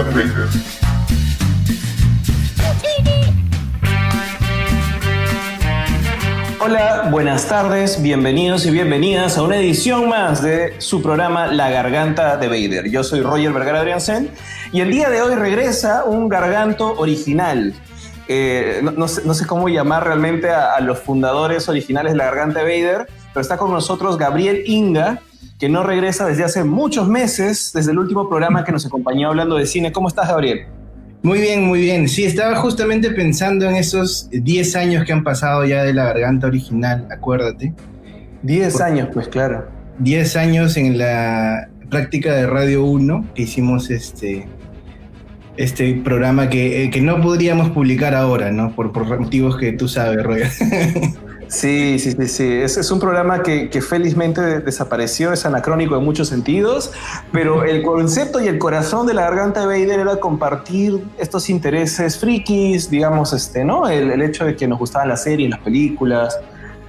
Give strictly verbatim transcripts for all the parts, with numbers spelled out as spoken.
actrices. Hola, buenas tardes, bienvenidos y bienvenidas a una edición más de su programa La Garganta de Vader. Yo soy Roger Vergara Adrianzen y el día de hoy regresa un garganto original. Eh, no, no, sé, no sé cómo llamar realmente a, a los fundadores originales de La Garganta de Vader, pero está con nosotros Gabriel Inga, que no regresa desde hace muchos meses, desde el último programa que nos acompañó hablando de cine. ¿Cómo estás, Gabriel? Muy bien, muy bien. Sí, estaba justamente pensando en esos diez años que han pasado ya de La Garganta original, acuérdate. diez años, pues claro. diez años en la práctica de Radio Uno, que hicimos este, este programa que, que no podríamos publicar ahora, ¿no? Por, por motivos que tú sabes, Roger. Sí, sí, sí, sí. Es, es un programa que, que felizmente desapareció, es anacrónico en muchos sentidos, pero el concepto y el corazón de La Garganta de Vader era compartir estos intereses frikis, digamos, este, ¿no? El, el hecho de que nos gustaban las series, las películas,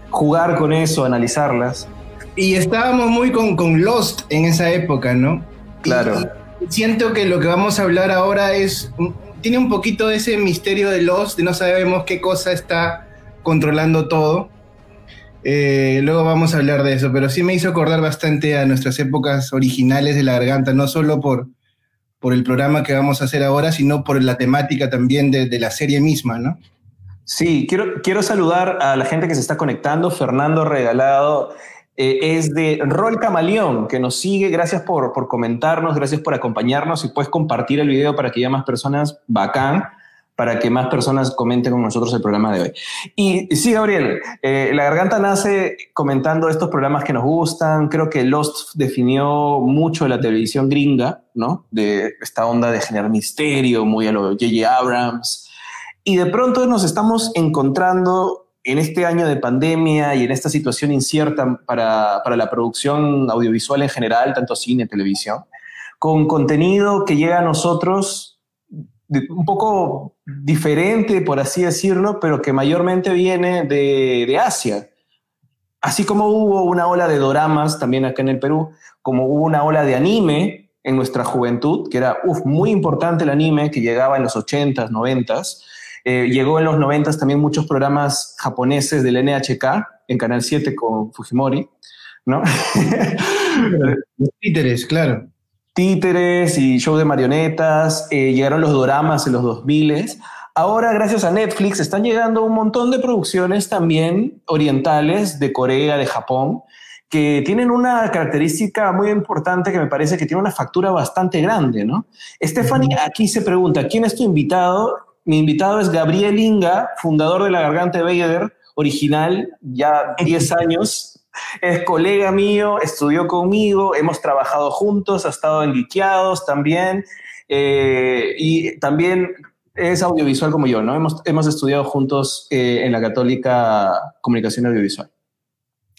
jugar con eso, analizarlas. Y estábamos muy con, con Lost en esa época, ¿no? Claro. Y siento que lo que vamos a hablar ahora es, tiene un poquito de ese misterio de Lost, de no sabemos qué cosa está controlando todo. Eh, luego vamos a hablar de eso, pero sí me hizo acordar bastante a nuestras épocas originales de La Garganta, no solo por, por el programa que vamos a hacer ahora, sino por la temática también de, de la serie misma, ¿no? Sí, quiero, quiero saludar a la gente que se está conectando. Fernando Regalado eh, es de Rol Camaleón, que nos sigue. Gracias por, por comentarnos, gracias por acompañarnos. Si puedes compartir el video para que haya más personas, bacán, para que más personas comenten con nosotros el programa de hoy. Y sí, Gabriel, eh, La Garganta nace comentando estos programas que nos gustan. Creo que Lost definió mucho la televisión gringa, ¿no? De esta onda de generar misterio, muy a lo J J Abrams. Y de pronto nos estamos encontrando en este año de pandemia y en esta situación incierta para, para la producción audiovisual en general, tanto cine, televisión, con contenido que llega a nosotros un poco diferente, por así decirlo, pero que mayormente viene de, de Asia. Así como hubo una ola de doramas también acá en el Perú, como hubo una ola de anime en nuestra juventud, que era uf, muy importante el anime, que llegaba en los ochentas, noventas. Eh, llegó en los noventas también muchos programas japoneses del N H K, en Canal siete con Fujimori, ¿no? Los títeres, claro. títeres y show de marionetas, eh, llegaron los doramas en los dos mil. Ahora, gracias a Netflix, están llegando un montón de producciones también orientales de Corea, de Japón, que tienen una característica muy importante que me parece que tiene una factura bastante grande, ¿no? Stephanie aquí se pregunta, ¿quién es tu invitado? Mi invitado es Gabriel Inga, fundador de La Garganta de Vader, original, ya diez años. Es colega mío, estudió conmigo, hemos trabajado juntos, ha estado en Geekeados también, eh, y también es audiovisual como yo, ¿no? Hemos, hemos estudiado juntos eh, en la Católica Comunicación Audiovisual.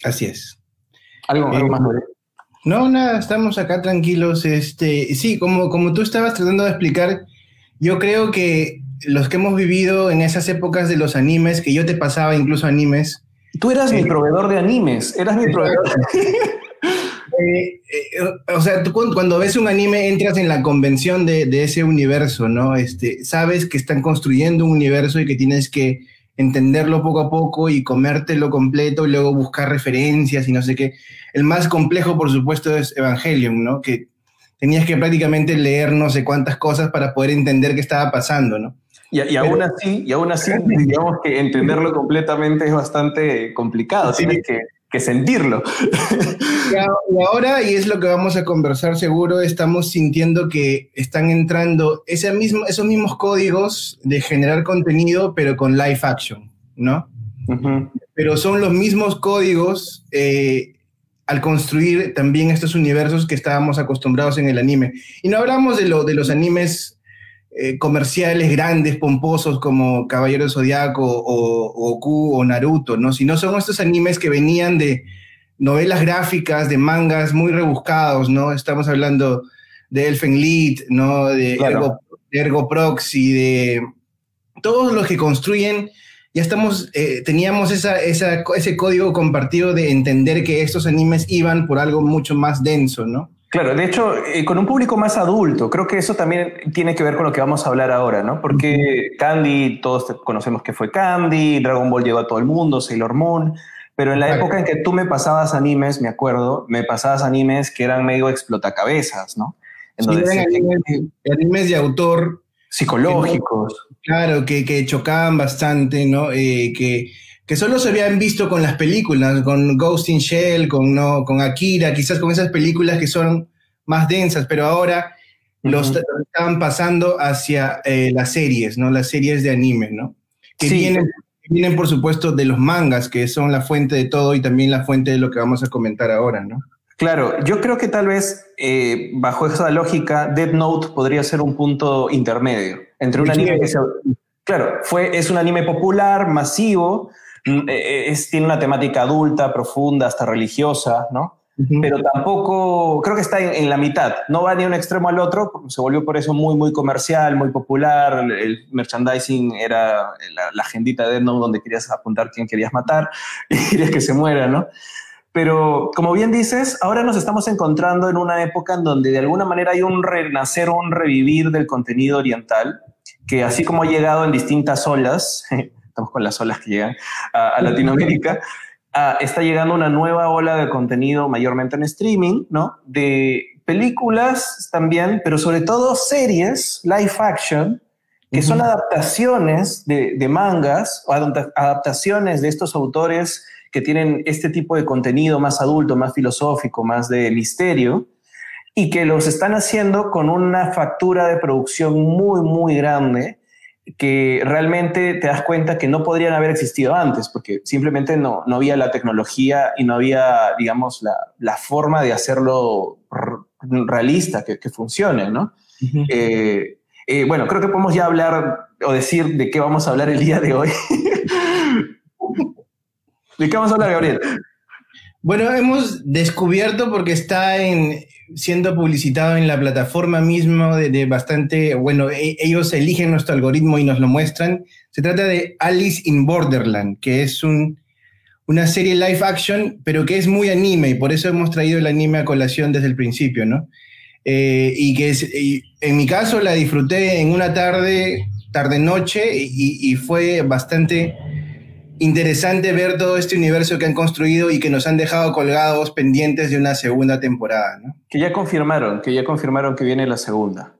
Así es. ¿Algo, eh, algo más? No, nada, estamos acá tranquilos. Este, sí, como, como tú estabas tratando de explicar, yo creo que los que hemos vivido en esas épocas de los animes, que yo te pasaba incluso animes, tú eras eh, mi proveedor de animes, eras mi proveedor. eh, eh, o sea, tú cuando ves un anime entras en la convención de, de ese universo, ¿no? Este, sabes que están construyendo un universo y que tienes que entenderlo poco a poco y comértelo completo y luego buscar referencias y no sé qué. El más complejo, por supuesto, es Evangelion, ¿no? Que tenías que prácticamente leer no sé cuántas cosas para poder entender qué estaba pasando, ¿no? Y, y, aún Pero, así, y aún así, digamos que entenderlo completamente es bastante complicado, sí. Tienes que, que sentirlo. Y ahora, y es lo que vamos a conversar seguro, estamos sintiendo que están entrando ese mismo, esos mismos códigos de generar contenido, pero con live action, ¿no? Uh-huh. Pero son los mismos códigos eh, al construir también estos universos que estábamos acostumbrados en el anime. Y no hablamos de, lo, de los animes Eh, comerciales grandes, pomposos, como Caballeros del Zodiaco o, o Goku o Naruto, ¿no? Si no son estos animes que venían de novelas gráficas, de mangas muy rebuscados, ¿no? Estamos hablando de Elfen Lied, ¿no? De, claro. Ergo, de Ergo Proxy, de todos los que construyen. Ya estamos, eh, teníamos esa, esa, ese código compartido de entender que estos animes iban por algo mucho más denso, ¿no? Claro, de hecho, eh, con un público más adulto, creo que eso también tiene que ver con lo que vamos a hablar ahora, ¿no? Porque Candy, todos conocemos que fue Candy, Dragon Ball llegó a todo el mundo, Sailor Moon, pero en la claro. época en que tú me pasabas animes, me acuerdo, me pasabas animes que eran medio explotacabezas, ¿no? Entonces, sí, eran animes, animes de autor. Psicológicos. Que no, claro, que, que chocaban bastante, ¿no? Eh, que... que solo se habían visto con las películas, con Ghost in Shell, con, no, con Akira, quizás con esas películas que son más densas, pero ahora uh-huh. los, los estaban pasando hacia eh, las series, ¿no? Las series de anime, ¿no? Que sí. vienen, vienen, por supuesto, de los mangas, que son la fuente de todo y también la fuente de lo que vamos a comentar ahora, ¿no? Claro, yo creo que tal vez, eh, bajo esa lógica, Death Note podría ser un punto intermedio entre un anime que se... Claro, fue, es un anime popular, masivo... Es, tiene una temática adulta, profunda, hasta religiosa, ¿no? Uh-huh. Pero tampoco, creo que está en, en la mitad, no va ni un extremo al otro, se volvió por eso muy, muy comercial, muy popular, el, el merchandising era la, la agendita de Death Note donde querías apuntar quién querías matar y querías que se muera, ¿no? Pero, como bien dices, ahora nos estamos encontrando en una época en donde de alguna manera hay un renacer, un revivir del contenido oriental, que así como ha llegado en distintas olas... estamos con las olas que llegan a, a Latinoamérica, a, está llegando una nueva ola de contenido mayormente en streaming, ¿no? De películas también, pero sobre todo series, live action, que uh-huh. son adaptaciones de, de mangas, o adaptaciones de estos autores que tienen este tipo de contenido más adulto, más filosófico, más de misterio, y que los están haciendo con una factura de producción muy, muy grande, que realmente te das cuenta que no podrían haber existido antes, porque simplemente no, no había la tecnología y no había, digamos, la, la forma de hacerlo realista, que, que funcione, ¿no? Uh-huh. eh, eh, bueno, creo que podemos ya hablar o decir de qué vamos a hablar el día de hoy. ¿De qué vamos a hablar, Gabriel? Bueno, hemos descubierto, porque está en... siendo publicitado en la plataforma misma de, de bastante, bueno, e, ellos eligen nuestro algoritmo y nos lo muestran. Se trata de Alice in Borderland, que es un, una serie live action, pero que es muy anime, y por eso hemos traído el anime a colación desde el principio, ¿no? Eh, y que es, y en mi caso la disfruté en una tarde, tarde-noche, y, y fue bastante interesante ver todo este universo que han construido y que nos han dejado colgados pendientes de una segunda temporada, ¿no? Que ya confirmaron, que ya confirmaron que viene la segunda.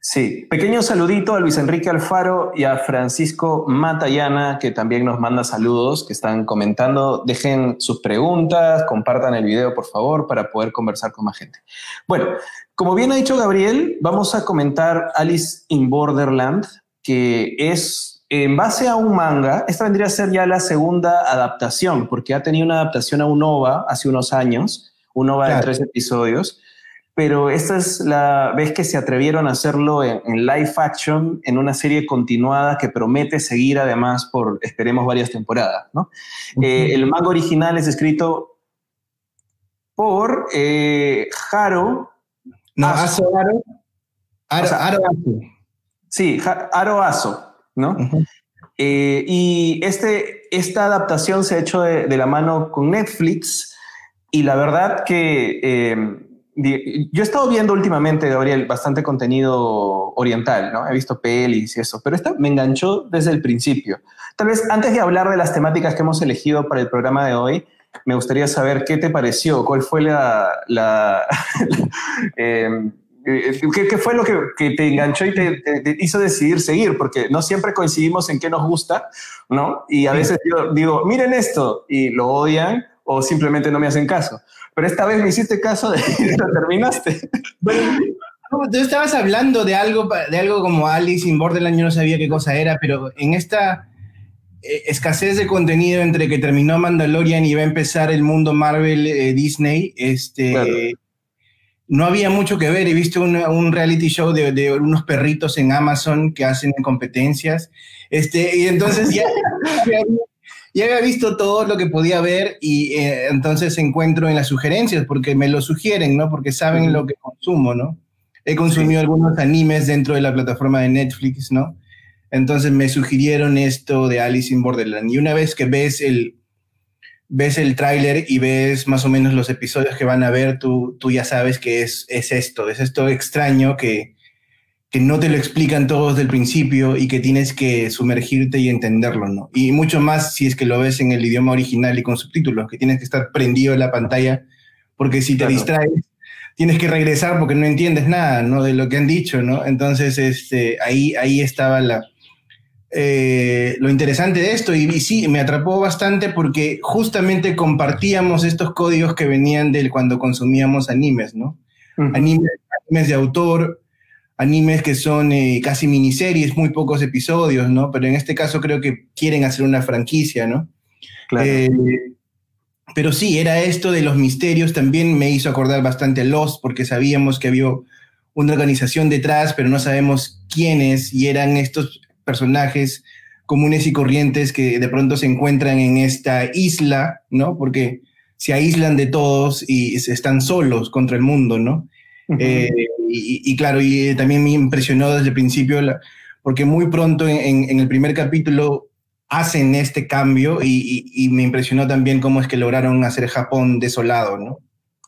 Sí, pequeño saludito a Luis Enrique Alfaro y a Francisco Matallana, que también nos manda saludos, que están comentando. Dejen sus preguntas, compartan el video, por favor, para poder conversar con más gente. Bueno, como bien ha dicho Gabriel, vamos a comentar Alice in Borderland, que es... en base a un manga. Esta vendría a ser ya la segunda adaptación, porque ha tenido una adaptación a un O V A hace unos años, un O V A claro. de tres episodios, pero esta es la vez que se atrevieron a hacerlo en, en live action, en una serie continuada que promete seguir además por, esperemos, varias temporadas, ¿no? Uh-huh. Eh, el manga original es escrito por eh, Haro no, Aso. Haro Haro, o sea, Haro Aso. Sí, Haro Aso, ¿no? Uh-huh. eh, y este, esta adaptación se ha hecho de, de la mano con Netflix, y la verdad que eh, yo he estado viendo últimamente, Gabriel, bastante contenido oriental, ¿no? He visto pelis y eso, pero esta me enganchó desde el principio. Tal vez antes de hablar de las temáticas que hemos elegido para el programa de hoy, me gustaría saber qué te pareció, cuál fue la... la, la eh, ¿Qué, ¿Qué fue lo que, que te enganchó y te, te, te hizo decidir seguir? Porque no siempre coincidimos en qué nos gusta, ¿no? Y a veces yo digo, miren esto, y lo odian o simplemente no me hacen caso. Pero esta vez me hiciste caso de que lo terminaste. Bueno, tú estabas hablando de algo, de algo como Alice in Borderland, yo no sabía qué cosa era, pero en esta eh, escasez de contenido entre que terminó Mandalorian y va a empezar el mundo Marvel, eh, Disney, este... Claro. No había mucho que ver. He visto un, un reality show de, de unos perritos en Amazon que hacen competencias. Este, y entonces ya, ya, ya había visto todo lo que podía ver, y eh, entonces encuentro en las sugerencias, porque me lo sugieren, ¿no? Porque saben lo que consumo, ¿no? He consumido sí. algunos animes dentro de la plataforma de Netflix, ¿no? Entonces me sugirieron esto de Alice in Borderland. Y una vez que ves el... ves el tráiler y ves más o menos los episodios que van a ver, tú, tú ya sabes que es, es esto, es esto extraño que, que no te lo explican todos del principio y que tienes que sumergirte y entenderlo, ¿no? Y mucho más si es que lo ves en el idioma original y con subtítulos, que tienes que estar prendido en la pantalla, porque si te claro. distraes, tienes que regresar porque no entiendes nada, ¿no? De lo que han dicho, ¿no? Entonces, este, ahí, ahí estaba la... Eh, lo interesante de esto, y, y sí, me atrapó bastante porque justamente compartíamos estos códigos que venían del cuando consumíamos animes, ¿no? Uh-huh. Animes, animes de autor, animes que son eh, casi miniseries, muy pocos episodios, ¿no? Pero en este caso creo que quieren hacer una franquicia, ¿no? Claro. Eh, pero sí, era esto de los misterios, también me hizo acordar bastante a Lost, porque sabíamos que había una organización detrás, pero no sabemos quiénes, y eran estos personajes comunes y corrientes que de pronto se encuentran en esta isla, ¿no? Porque se aíslan de todos y están solos contra el mundo, ¿no? Uh-huh. eh, y, y claro, y también me impresionó desde el principio, la, porque muy pronto en, en, en el primer capítulo hacen este cambio y, y, y me impresionó también cómo es que lograron hacer Japón desolado, ¿no?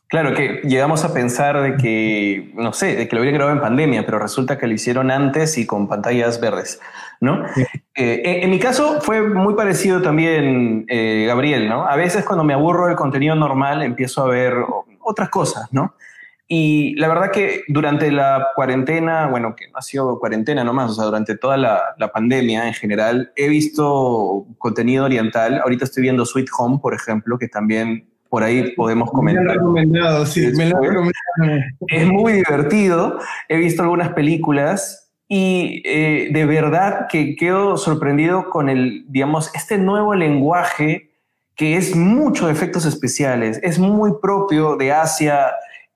Claro, que llegamos a pensar de que, no sé, de que lo hubiera grabado en pandemia, pero resulta que lo hicieron antes y con pantallas verdes, ¿no? Sí. Eh, en mi caso fue muy parecido también, eh, Gabriel, ¿no? A veces cuando me aburro del contenido normal empiezo a ver otras cosas, ¿no? Y la verdad que durante la cuarentena, bueno, que no ha sido cuarentena nomás, o sea, durante toda la, la pandemia en general, he visto contenido oriental. Ahorita estoy viendo Sweet Home, por ejemplo, que también... Por ahí podemos comentar. Me lo he recomendado, sí, me lo he recomendado. Es muy divertido. He visto algunas películas y eh, de verdad que quedo sorprendido con el, digamos, este nuevo lenguaje que es mucho de efectos especiales. Es muy propio de Asia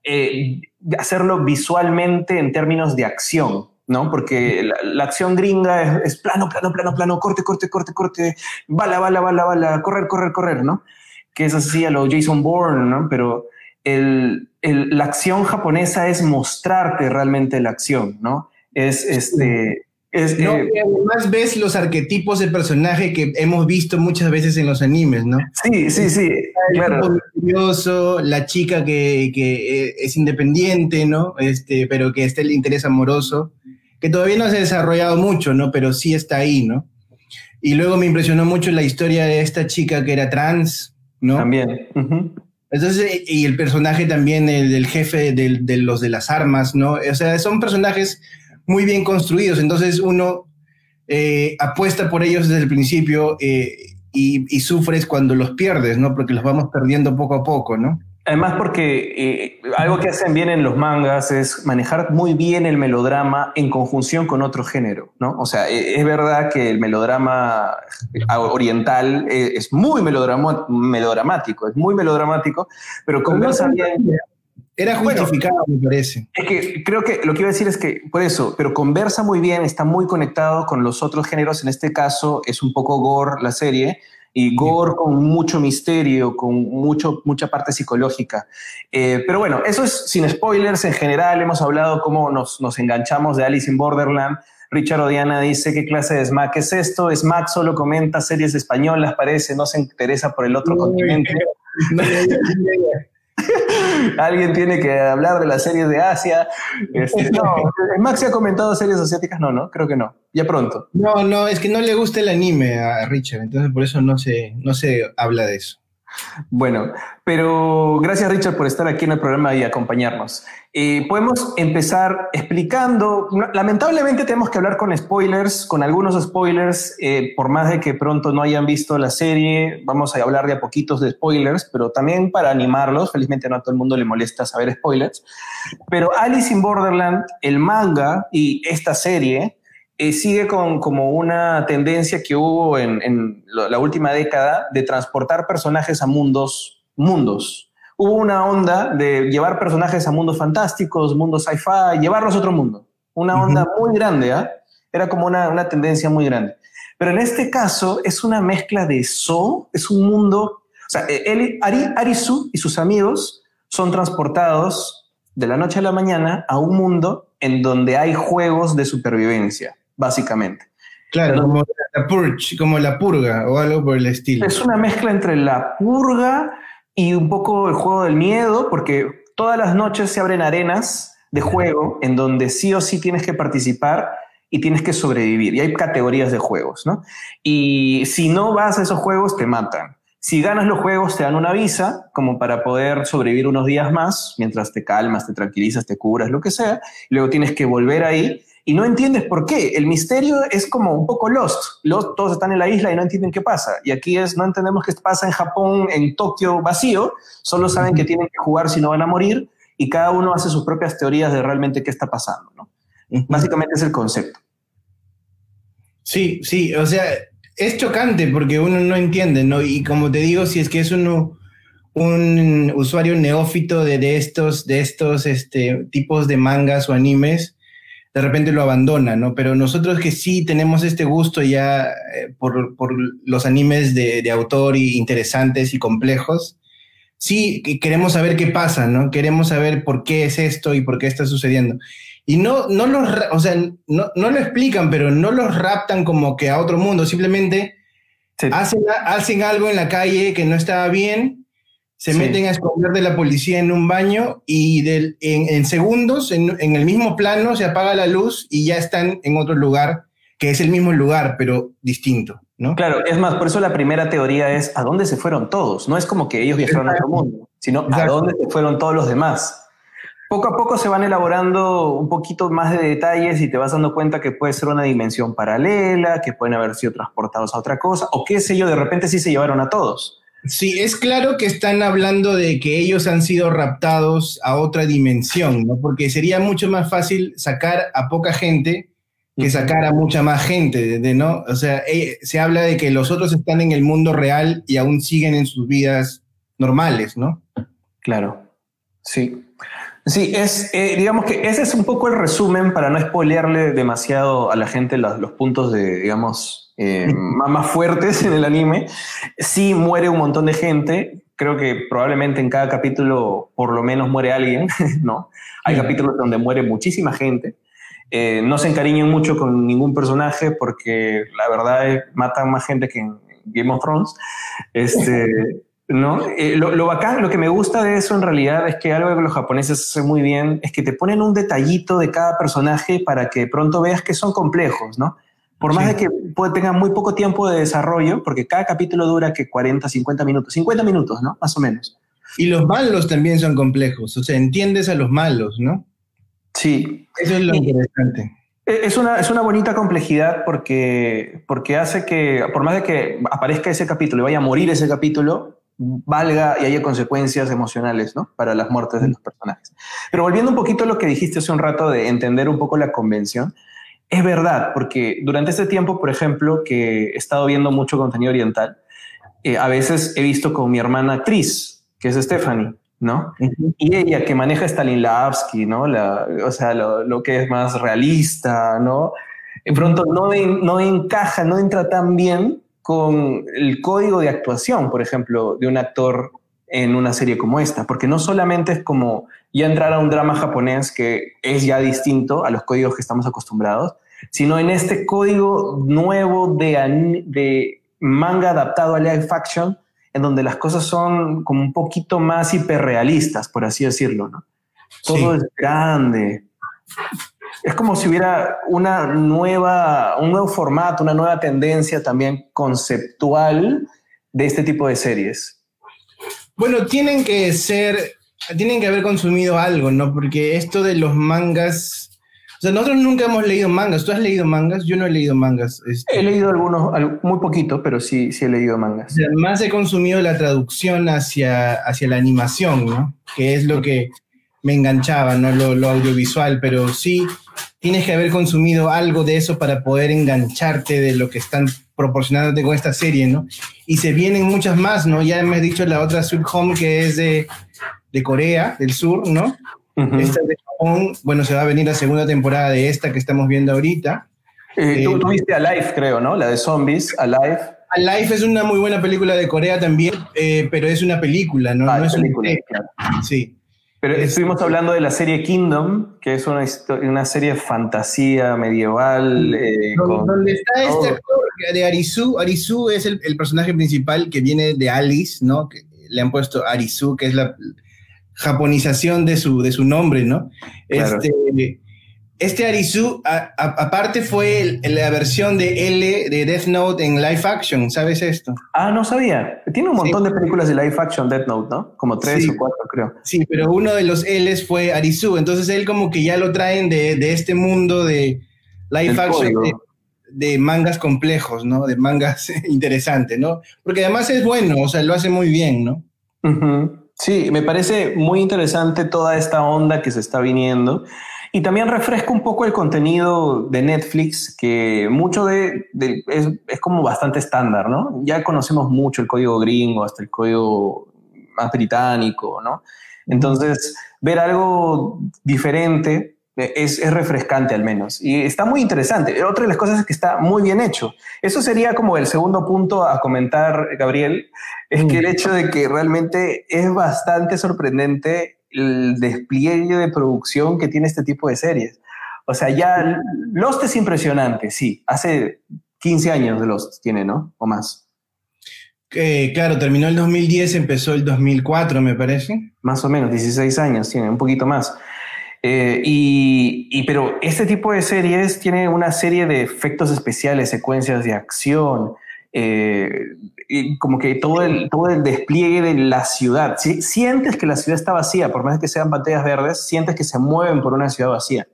eh, hacerlo visualmente en términos de acción, ¿no? Porque la, la acción gringa es, es plano, plano, plano, plano, corte, corte, corte, corte, bala, bala, bala, bala, correr, correr, correr, ¿no? Que es así a lo Jason Bourne, ¿no? Pero el, el, la acción japonesa es mostrarte realmente la acción, ¿no? Es este... Es, no, eh, y además ves los arquetipos del personaje que hemos visto muchas veces en los animes, ¿no? Sí, sí, sí. El claro. curioso, la chica que, que es independiente, ¿no? Este, pero que está el interés amoroso, que todavía no se ha desarrollado mucho, ¿no? Pero sí está ahí, ¿no? Y luego me impresionó mucho la historia de esta chica que era trans, ¿no? También. Uh-huh. Entonces, y el personaje también, el del jefe de, de los de las armas, ¿no? O sea, son personajes muy bien construidos, entonces uno eh, apuesta por ellos desde el principio eh, y, y sufres cuando los pierdes, ¿no? Porque los vamos perdiendo poco a poco, ¿no? Además porque eh, algo que hacen bien en los mangas es manejar muy bien el melodrama en conjunción con otro género, ¿no? O sea, eh, es verdad que el melodrama oriental eh, es muy melodrama, melodramático, es muy melodramático, pero conversa no, bien... Era justificado, bueno, me parece. Es que creo que lo que iba a decir es que, por eso, pero conversa muy bien, está muy conectado con los otros géneros, en este caso es un poco gore la serie, y gore con mucho misterio, con mucho, mucha parte psicológica. Eh, pero bueno, eso es sin spoilers en general. Hemos hablado cómo nos, nos enganchamos de Alice in Borderland. Richard Odiana dice, ¿qué clase de smack es esto? Smack solo comenta series españolas, parece, no se interesa por el otro no, continente. No, no, no, no. Alguien tiene que hablar de las series de Asia. Este, no, Smack se ha comentado series asiáticas, no, no, creo que no. Ya pronto. No, no, es que no le gusta el anime a Richard, entonces por eso no se, no se habla de eso. Bueno, pero gracias Richard por estar aquí en el programa y acompañarnos. Eh, podemos empezar explicando, lamentablemente tenemos que hablar con spoilers, con algunos spoilers, eh, por más de que pronto no hayan visto la serie, vamos a hablar de a poquitos de spoilers, pero también para animarlos, felizmente no a todo el mundo le molesta saber spoilers, pero Alice in Borderland, el manga y esta serie... Eh, sigue con como una tendencia que hubo en, en la última década de transportar personajes a mundos, mundos. Hubo una onda de llevar personajes a mundos fantásticos, mundos sci-fi, llevarlos a otro mundo. Una onda uh-huh. muy grande, ¿eh? Era como una, una tendencia muy grande. Pero en este caso es una mezcla de eso, es un mundo... O sea, él, Ari, Arisu y sus amigos son transportados de la noche a la mañana a un mundo en donde hay juegos de supervivencia. Básicamente. Claro, pero, como la purge, como la purga o algo por el estilo. Es una mezcla entre la purga y un poco el juego del miedo, porque todas las noches se abren arenas de juego en donde sí o sí tienes que participar y tienes que sobrevivir. Y hay categorías de juegos, ¿no? Y si no vas a esos juegos, te matan. Si ganas los juegos, te dan una visa como para poder sobrevivir unos días más, mientras te calmas, te tranquilizas, te curas, lo que sea. Luego tienes que volver ahí y no entiendes por qué. El misterio es como un poco Lost. Lost, todos están en la isla y no entienden qué pasa. Y aquí es, no entendemos qué pasa en Japón, en Tokio vacío. Solo saben que tienen que jugar si no van a morir. Y cada uno hace sus propias teorías de realmente qué está pasando, ¿no? Básicamente es el concepto. Sí, sí, o sea, es chocante porque uno no entiende, ¿no? Y como te digo, si es que es uno, un usuario neófito de, de estos, de estos este, tipos de mangas o animes, de repente lo abandona, ¿no? Pero nosotros que sí tenemos este gusto ya eh, por, por los animes de, de autor y interesantes y complejos, sí queremos saber qué pasa, ¿no? Queremos saber por qué es esto y por qué está sucediendo. Y no, no, los, o sea, no, no lo explican, pero no los raptan como que a otro mundo. Simplemente sí. hacen, hacen algo en la calle que no estaba bien, se sí. meten a esconder de la policía en un baño y del, en, en segundos, en, en el mismo plano, se apaga la luz y ya están en otro lugar, que es el mismo lugar, pero distinto, ¿no? Claro, es más, por eso la primera teoría es ¿a dónde se fueron todos? No es como que ellos viajaron Exacto. a otro mundo, sino Exacto. ¿a dónde se fueron todos los demás? Poco a poco se van elaborando un poquito más de detalles y te vas dando cuenta que puede ser una dimensión paralela, que pueden haber sido transportados a otra cosa, o qué sé yo, de repente sí se llevaron a todos. Sí, es claro que están hablando de que ellos han sido raptados a otra dimensión, ¿no? Porque sería mucho más fácil sacar a poca gente que sacar a mucha más gente, ¿no? O sea, se habla de que los otros están en el mundo real y aún siguen en sus vidas normales, ¿no? Claro, sí. Sí, es, eh, digamos que ese es un poco el resumen para no spoilearle demasiado a la gente los, los puntos de, digamos, eh, más fuertes en el anime. Sí muere un montón de gente. Creo que probablemente en cada capítulo por lo menos muere alguien, ¿no? Hay sí. capítulos donde muere muchísima gente. Eh, no se encariñen mucho con ningún personaje porque la verdad es, matan más gente que en Game of Thrones. Este... ¿No? Eh, lo, lo bacán, lo que me gusta de eso en realidad es que algo que los japoneses hacen muy bien es que te ponen un detallito de cada personaje para que pronto veas que son complejos, ¿no? Por más sí. de que tengan muy poco tiempo de desarrollo, porque cada capítulo dura que cuarenta, cincuenta minutos, cincuenta minutos, ¿no? Más o menos. Y los malos también son complejos, o sea, entiendes a los malos, ¿no? Sí. Eso es lo y, interesante. Es una, es una bonita complejidad porque, porque hace que, por más de que aparezca ese capítulo y vaya a morir ese capítulo, valga y haya consecuencias emocionales, ¿no? Para las muertes de los personajes. Pero volviendo un poquito a lo que dijiste hace un rato de entender un poco la convención, es verdad, porque durante este tiempo, por ejemplo, que he estado viendo mucho contenido oriental, eh, a veces he visto con mi hermana actriz, que es Stephanie, ¿no? Uh-huh. Y ella que maneja Stanislavski, ¿no? La, o sea, lo, lo que es más realista, ¿no? De pronto no, en, no encaja, no entra tan bien con el código de actuación, por ejemplo, de un actor en una serie como esta, porque no solamente es como ya entrar a un drama japonés que es ya distinto a los códigos que estamos acostumbrados, sino en este código nuevo de, de manga adaptado a live action, en donde las cosas son como un poquito más hiperrealistas, por así decirlo, ¿no? Todo sí. es grande. Es como si hubiera una nueva, un nuevo formato, una nueva tendencia también conceptual de este tipo de series. Bueno, tienen que ser, tienen que haber consumido algo, ¿no? Porque esto de los mangas, o sea, nosotros nunca hemos leído mangas. ¿Tú has leído mangas? Yo no he leído mangas. Este, he leído algunos, muy poquito, pero sí, sí he leído mangas. Además he consumido la traducción hacia, hacia la animación, ¿no? Que es lo que me enganchaba, ¿no? Lo, lo audiovisual, pero sí. Tienes que haber consumido algo de eso para poder engancharte de lo que están proporcionándote con esta serie, ¿no? Y se vienen muchas más, ¿no? Ya me has dicho la otra Sweet Home, que es de, de Corea del Sur, ¿no? Uh-huh. Esta de Japón, bueno, se va a venir la segunda temporada de esta que estamos viendo ahorita. Eh, eh, tú tuviste Alive, creo, ¿no? La de zombies, Alive. Alive es una muy buena película de Corea también, eh, pero es una película, ¿no? Ah, no es película, un... claro. Sí. Pero estuvimos hablando de la serie Kingdom, que es una, una serie de fantasía medieval. Eh, donde, con... donde está este actor de Arisu. Arisu es el, el personaje principal que viene de Alice, ¿no? Que le han puesto Arisu, que es la japonización de su, de su nombre, ¿no? Claro. Este, este Arisu, a, a, aparte, fue el, la versión de L de Death Note en live action, ¿sabes esto? Ah, no sabía. Tiene un montón sí. de películas de live action Death Note, ¿no? Como tres sí. o cuatro, creo. Sí, pero uno de los L's fue Arisu, entonces él como que ya lo traen de, de este mundo de live Del action, de, de mangas complejos, ¿no? De mangas interesantes, ¿no? Porque además es bueno, o sea, lo hace muy bien, ¿no? Uh-huh. Sí, me parece muy interesante toda esta onda que se está viniendo. Y también refresco un poco el contenido de Netflix, que mucho de, de es, es como bastante estándar, ¿no? Ya conocemos mucho el código gringo, hasta el código más británico, ¿no? Entonces, ver algo diferente es, es refrescante al menos. Y está muy interesante. Otra de las cosas es que está muy bien hecho. Eso sería como el segundo punto a comentar, Gabriel, es que el hecho de que realmente es bastante sorprendente el despliegue de producción que tiene este tipo de series. O sea, ya Lost es impresionante, sí. Hace quince años de Lost tiene, ¿no? O más. Eh, claro, terminó el dos mil diez, empezó el dos mil cuatro, me parece. Más o menos, dieciséis años tiene, un poquito más. Eh, y, y, pero este tipo de series tiene una serie de efectos especiales, secuencias de acción... Eh, y como que todo el, todo el despliegue de la ciudad, ¿sí? Sientes que la ciudad está vacía, por más que sean pantallas verdes, sientes que se mueven por una ciudad vacía.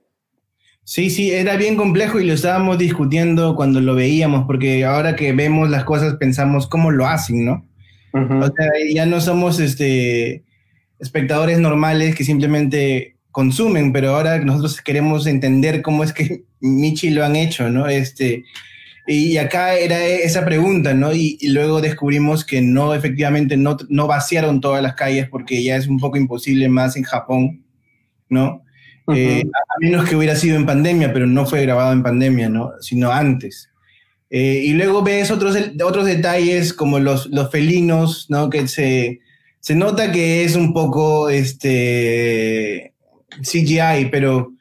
Sí, sí, era bien complejo y lo estábamos discutiendo cuando lo veíamos, porque ahora que vemos las cosas pensamos cómo lo hacen, ¿no? Uh-huh. O sea, ya no somos este, espectadores normales que simplemente consumen, pero ahora nosotros queremos entender cómo es que Michi lo han hecho, ¿no? Este... Y acá era esa pregunta, ¿no? Y, y luego descubrimos que no, efectivamente, no, no vaciaron todas las calles porque ya es un poco imposible más en Japón, ¿no? Uh-huh. Eh, a menos que hubiera sido en pandemia, pero no fue grabado en pandemia, ¿no? Sino antes. Eh, y luego ves otros, otros detalles como los, los felinos, ¿no? Que se, se nota que es un poco este, C G I, pero...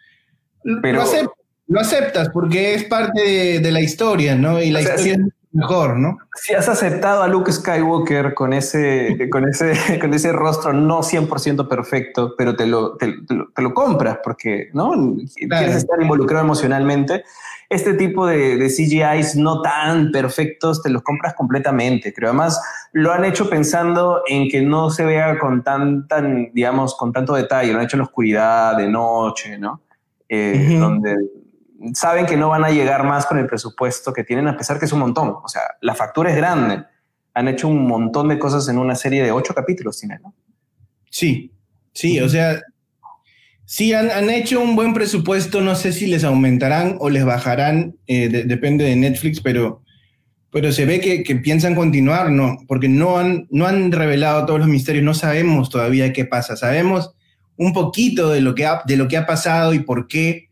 pero... No, lo aceptas porque es parte de, de la historia, ¿no? Y la o sea, historia si, es mejor, ¿no? Si has aceptado a Luke Skywalker con ese, con ese, con ese rostro no cien por ciento perfecto, pero te lo, te, te lo, te lo compras porque, ¿no? Claro. Quieres estar involucrado emocionalmente. Este tipo de, de C G Is no tan perfectos te los compras completamente, creo. Además, lo han hecho pensando en que no se vea con tan, tan digamos, con tanto detalle. Lo han hecho en la oscuridad, de noche, ¿no? Eh, uh-huh. Donde... saben que no van a llegar más con el presupuesto que tienen, a pesar que es un montón. O sea, la factura es grande. Han hecho un montón de cosas en una serie de ocho capítulos, ¿no? Sí, sí, o sea, sí han, han hecho un buen presupuesto. No sé si les aumentarán o les bajarán, eh, de, depende de Netflix, pero, pero se ve que, que piensan continuar, ¿no? Porque no han, no han revelado todos los misterios. No sabemos todavía qué pasa. Sabemos un poquito de lo que ha, de lo que ha pasado y por qué.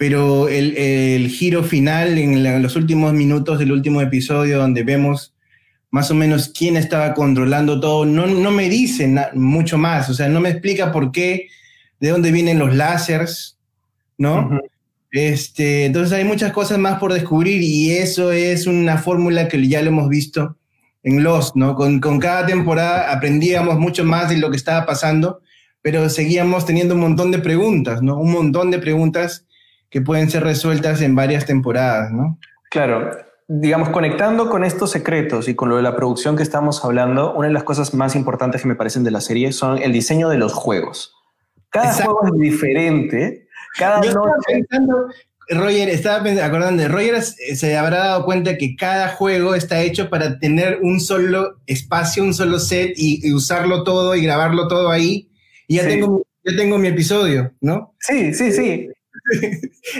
Pero el, el giro final en, la, en los últimos minutos del último episodio, donde vemos más o menos quién estaba controlando todo, no, no me dice na- mucho más. O sea, no me explica por qué, de dónde vienen los lásers, ¿no? Uh-huh. Este, entonces hay muchas cosas más por descubrir y eso es una fórmula que ya lo hemos visto en Lost, ¿no? Con, con cada temporada aprendíamos mucho más de lo que estaba pasando, pero seguíamos teniendo un montón de preguntas, ¿no? Un montón de preguntas que pueden ser resueltas en varias temporadas, ¿no? Claro, digamos, conectando con estos secretos y con lo de la producción que estamos hablando, una de las cosas más importantes que me parecen de la serie son el diseño de los juegos. Cada Exacto. juego es diferente. Cada Yo noche... estaba pensando, Roger, estaba pensando, acordando, Roger se habrá dado cuenta que cada juego está hecho para tener un solo espacio, un solo set y, y usarlo todo y grabarlo todo ahí. Y ya, sí. tengo, ya tengo mi episodio, ¿no? Sí, sí, sí.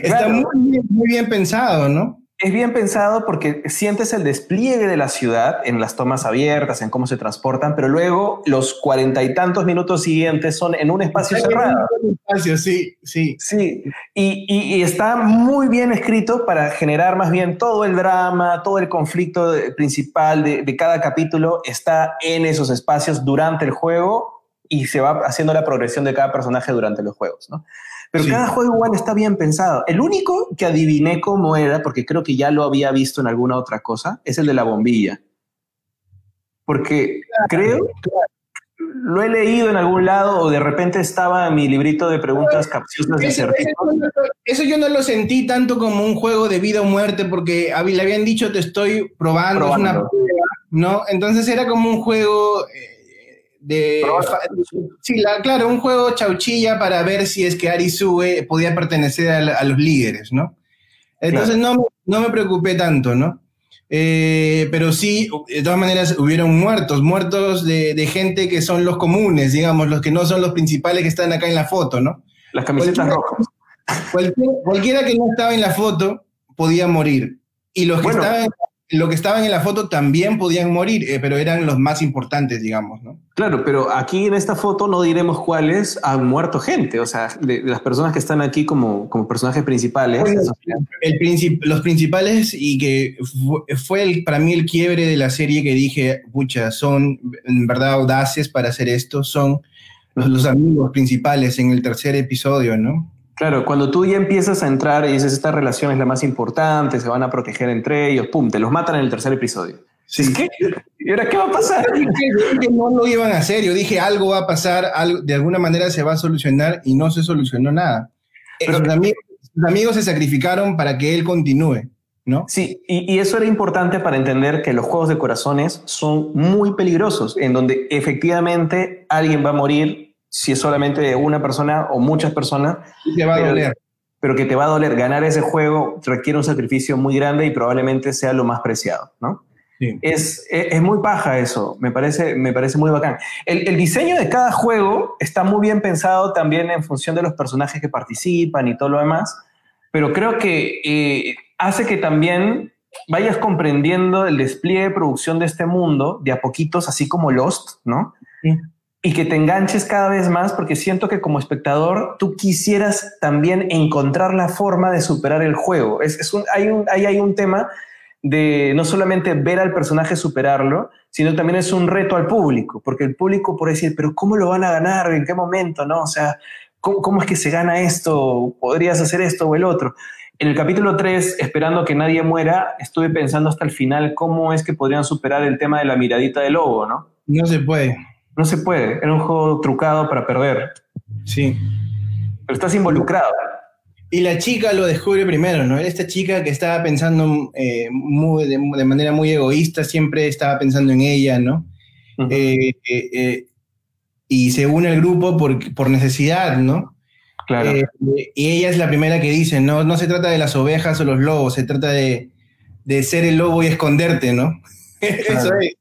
Está claro. muy, bien, muy bien pensado, ¿no? Es bien pensado porque sientes el despliegue de la ciudad en las tomas abiertas, en cómo se transportan, pero luego los cuarenta y tantos minutos siguientes son en un espacio sí, cerrado. En un espacio, sí, sí. Sí, y, y, y está muy bien escrito para generar más bien todo el drama, todo el conflicto principal de, de cada capítulo está en esos espacios durante el juego y se va haciendo la progresión de cada personaje durante los juegos, ¿no? Pero sí, cada juego igual está bien pensado. El único que adiviné cómo era, porque creo que ya lo había visto en alguna otra cosa, es el de la bombilla. Porque creo que lo he leído en algún lado, o de repente estaba en mi librito de preguntas capciosas de acertijos. Eso yo no lo sentí tanto como un juego de vida o muerte, porque le habían dicho, te estoy probando, probando. Es una prueba, ¿no? Entonces era como un juego... Eh, de sí, la, claro, un juego chauchilla para ver si es que Arisu podía pertenecer a, la, a los líderes, ¿no? Entonces claro, no, no me preocupé tanto, ¿no? Eh, pero sí, de todas maneras hubieron muertos, muertos de, de gente que son los comunes, digamos, los que no son los principales que están acá en la foto, ¿no? Las camisetas rojas. Cualquiera, cualquiera que no estaba en la foto podía morir. Y los que, bueno, estaban... Los que estaban en la foto también podían morir, eh, pero eran los más importantes, digamos, ¿no? Claro, pero aquí en esta foto no diremos cuáles han muerto gente, o sea, de, de las personas que están aquí como, como personajes principales. Bueno, el princip- los principales, y que fu- fue el, para mí el quiebre de la serie, que dije, pucha, son en verdad audaces para hacer esto, son los, los amigos principales en el tercer episodio, ¿no? Claro, cuando tú ya empiezas a entrar y dices, esta relación es la más importante, se van a proteger entre ellos, pum, te los matan en el tercer episodio. Sí. ¿Es qué? ¿Y ahora qué va a pasar? No lo iban a hacer, yo dije, algo va a pasar, algo, de alguna manera se va a solucionar, y no se solucionó nada. Pero los amigos, los amigos se sacrificaron para que él continúe, ¿no? Sí, y, y eso era importante para entender que los juegos de corazones son muy peligrosos, en donde efectivamente alguien va a morir, si es solamente una persona o muchas personas, te va a pero, doler. Pero que te va a doler. Ganar ese juego requiere un sacrificio muy grande y probablemente sea lo más preciado, ¿no? Sí. Es, es, es muy paja eso, me parece, me parece muy bacán. El, el diseño de cada juego está muy bien pensado también en función de los personajes que participan y todo lo demás, pero creo que eh, hace que también vayas comprendiendo el despliegue de producción de este mundo de a poquitos, así como Lost, ¿no? Sí. Y que te enganches cada vez más, porque siento que como espectador tú quisieras también encontrar la forma de superar el juego. Es, es un, hay un, ahí hay un tema de no solamente ver al personaje superarlo, sino también es un reto al público, porque el público puede decir, pero ¿cómo lo van a ganar? ¿En qué momento? ¿No? O sea, ¿cómo, cómo es que se gana esto? ¿Podrías hacer esto o el otro? En el capítulo tres, esperando que nadie muera, estuve pensando hasta el final cómo es que podrían superar el tema de la miradita del lobo, ¿no? No se puede. No se puede, era un juego trucado para perder. Sí. Pero estás involucrado. Y la chica lo descubre primero, ¿no? Esta chica que estaba pensando eh, muy, de, de manera muy egoísta, siempre estaba pensando en ella, ¿no? Uh-huh. Eh, eh, eh, y se une al grupo por, por necesidad, ¿no? Claro. Eh, y ella es la primera que dice, no, no se trata de las ovejas o los lobos, se trata de, de ser el lobo y esconderte, ¿no? Claro. Eso es.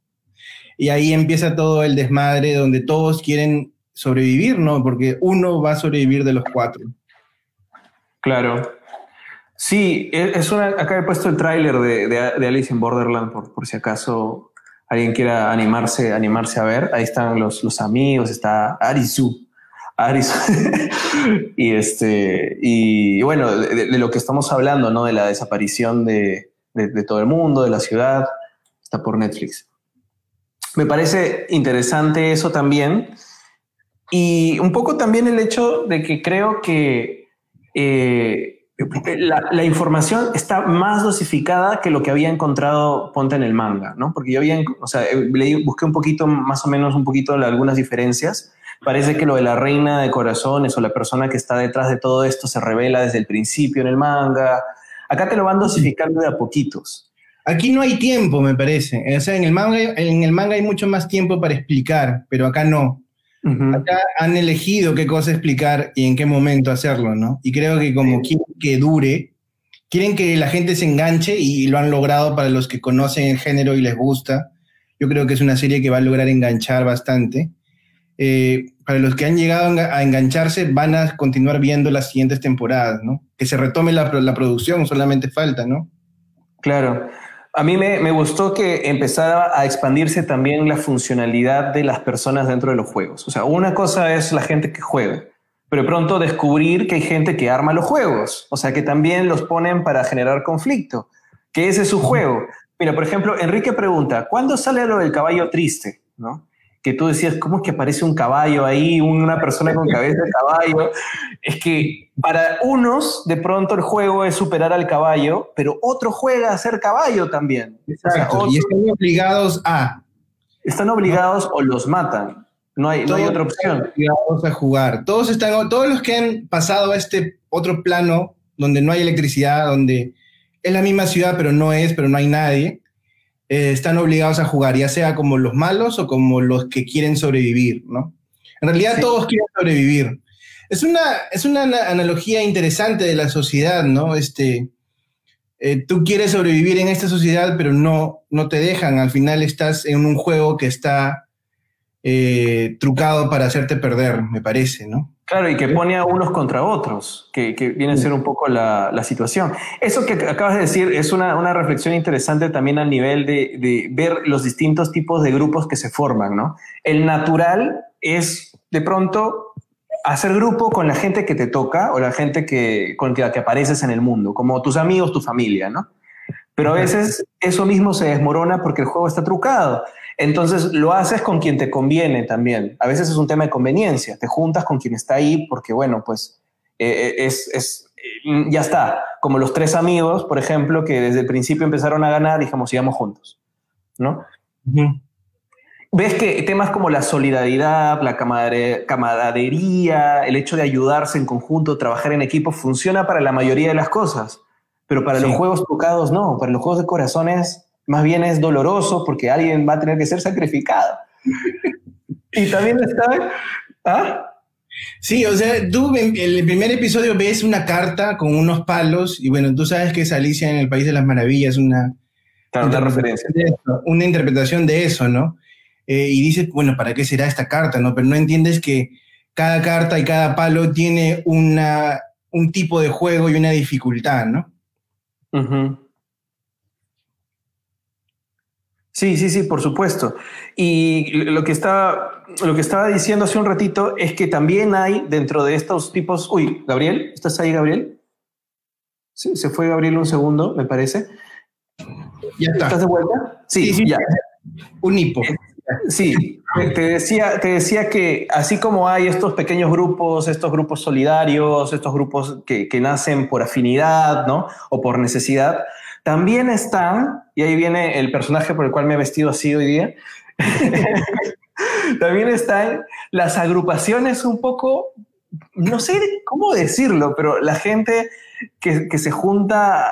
Y ahí empieza todo el desmadre donde todos quieren sobrevivir, ¿no? Porque uno va a sobrevivir de los cuatro. Claro. Sí, es una, acá he puesto el tráiler de, de, de Alice in Borderland, por, por si acaso alguien quiera animarse, animarse a ver. Ahí están los, los amigos, está Arisu. Arisu. y, este, y bueno, de, de lo que estamos hablando, ¿no? De la desaparición de, de, de todo el mundo, de la ciudad. Está por Netflix. Me parece interesante eso también, y un poco también el hecho de que creo que eh, la, la información está más dosificada que lo que había encontrado, ponte, en el manga, ¿no? Porque yo había, o sea, leí, busqué un poquito, más o menos un poquito algunas diferencias. Parece que lo de la reina de corazones o la persona que está detrás de todo esto se revela desde el principio en el manga. Acá te lo van dosificando de a poquitos. Aquí no hay tiempo, me parece. O sea, en el manga, en el manga hay mucho más tiempo para explicar, pero acá no. Uh-huh. Acá han elegido qué cosa explicar y en qué momento hacerlo, ¿no? Y creo que como sí, quieren que dure, quieren que la gente se enganche, y lo han logrado para los que conocen el género y les gusta. Yo creo que es una serie que va a lograr enganchar bastante. Eh, para los que han llegado a engancharse, van a continuar viendo las siguientes temporadas, ¿no? Que se retome la, la producción, solamente falta, ¿no? Claro. A mí me, me gustó que empezara a expandirse también la funcionalidad de las personas dentro de los juegos. O sea, una cosa es la gente que juega, pero pronto descubrir que hay gente que arma los juegos. O sea, que también los ponen para generar conflicto, que ese es su juego. Mira, por ejemplo, Enrique pregunta, ¿cuándo sale lo del caballo triste? ¿No? que tú decías, ¿cómo es que aparece un caballo ahí? Una persona con cabeza de caballo. Es que para unos, de pronto, el juego es superar al caballo, pero otro juega a ser caballo también. Exacto, o sea, y están obligados a... Están obligados, ¿no? O los matan. No hay, no hay otra opción. Están obligados a jugar. Todos, están, todos los que han pasado a este otro plano, donde no hay electricidad, donde es la misma ciudad, pero no es, pero no hay nadie... Eh, están obligados a jugar, ya sea como los malos o como los que quieren sobrevivir, ¿no? En realidad sí. Todos quieren sobrevivir. Es una, es una analogía interesante de la sociedad, ¿no? Este, eh, tú quieres sobrevivir en esta sociedad, pero no, no te dejan. Al final estás en un juego que está eh, trucado para hacerte perder, me parece, ¿no? Claro, y que pone a unos contra otros, que, que viene a ser un poco la, la situación. Eso que acabas de decir es una, una reflexión interesante también al nivel de, de ver los distintos tipos de grupos que se forman, ¿no? El natural es, de pronto, hacer grupo con la gente que te toca o la gente que, con la que apareces en el mundo, como tus amigos, tu familia, ¿no? Pero a veces eso mismo se desmorona porque el juego está trucado. Entonces lo haces con quien te conviene también. A veces es un tema de conveniencia. Te juntas con quien está ahí porque, bueno, pues eh, es, es, eh, ya está. Como los tres amigos, por ejemplo, que desde el principio empezaron a ganar, dijimos, sigamos juntos, ¿no? Uh-huh. Ves que temas como la solidaridad, la camaradería, el hecho de ayudarse en conjunto, trabajar en equipo, funciona para la mayoría de las cosas. Pero para sí. Los juegos trucados no, para los juegos de corazones más bien es doloroso porque alguien va a tener que ser sacrificado. Y también está... ¿Ah? Sí, o sea, tú en el primer episodio ves una carta con unos palos y bueno, tú sabes que es Alicia en el País de las Maravillas, una... Claro, una referencia. Una interpretación de eso, ¿no? Eh, y dices, bueno, ¿para qué será esta carta? ¿No? Pero no entiendes que cada carta y cada palo tiene una, un tipo de juego y una dificultad, ¿no? Uh-huh. Sí, sí, sí, por supuesto. Y lo que, estaba, lo que estaba diciendo hace un ratito es que también hay dentro de estos tipos... Uy, Gabriel, ¿estás ahí, Gabriel? Sí, se fue Gabriel un segundo, me parece. Ya está. ¿Estás de vuelta? Sí, sí, sí, ya. Un hipo. Sí, te decía, te decía que así como hay estos pequeños grupos, estos grupos solidarios, estos grupos que, que nacen por afinidad, ¿no? O por necesidad, también están, y ahí viene el personaje por el cual me he vestido así hoy día, también están las agrupaciones un poco, no sé cómo decirlo, pero la gente que, que se junta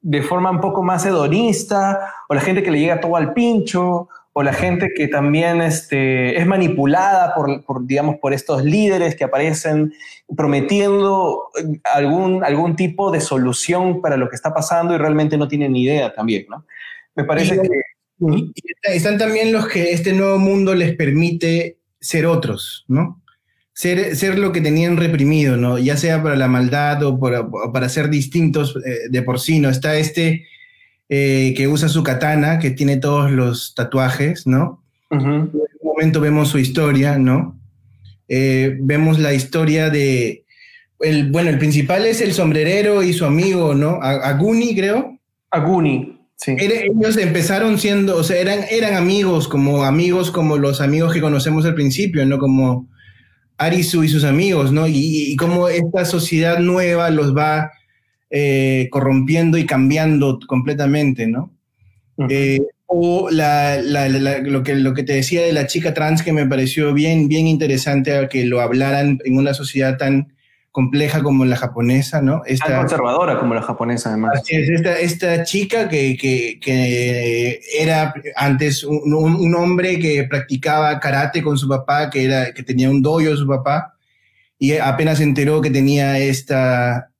de forma un poco más hedonista, o la gente que le llega todo al pincho, o la gente que también este, es manipulada por, por, digamos, por estos líderes que aparecen prometiendo algún, algún tipo de solución para lo que está pasando y realmente no tienen ni idea también, ¿no? Me parece y, que... Y, y están también los que este nuevo mundo les permite ser otros, ¿no? Ser, ser lo que tenían reprimido, ¿no? Ya sea para la maldad o para, para ser distintos eh, de por sí, ¿no? Está este... Eh, que usa su katana, que tiene todos los tatuajes, ¿no? Uh-huh. En un momento vemos su historia, ¿no? Eh, vemos la historia de... El, bueno, el principal es el sombrerero y su amigo, ¿no? Aguni, creo. Aguni, sí. Era, ellos empezaron siendo... O sea, eran, eran amigos, como amigos como los amigos que conocemos al principio, ¿no? Como Arisu y sus amigos, ¿no? Y, y como esta sociedad nueva los va... Eh, corrompiendo y cambiando completamente, ¿no? Uh-huh. eh, o la, la, la, lo, que, lo que te decía de la chica trans que me pareció bien, bien interesante que lo hablaran en una sociedad tan compleja como la japonesa, ¿no? Esta, tan conservadora como la japonesa, además. Es, esta, esta chica que, que, que era antes un, un hombre que practicaba karate con su papá, que, era, que tenía un dojo su papá, y apenas se enteró que tenía esta...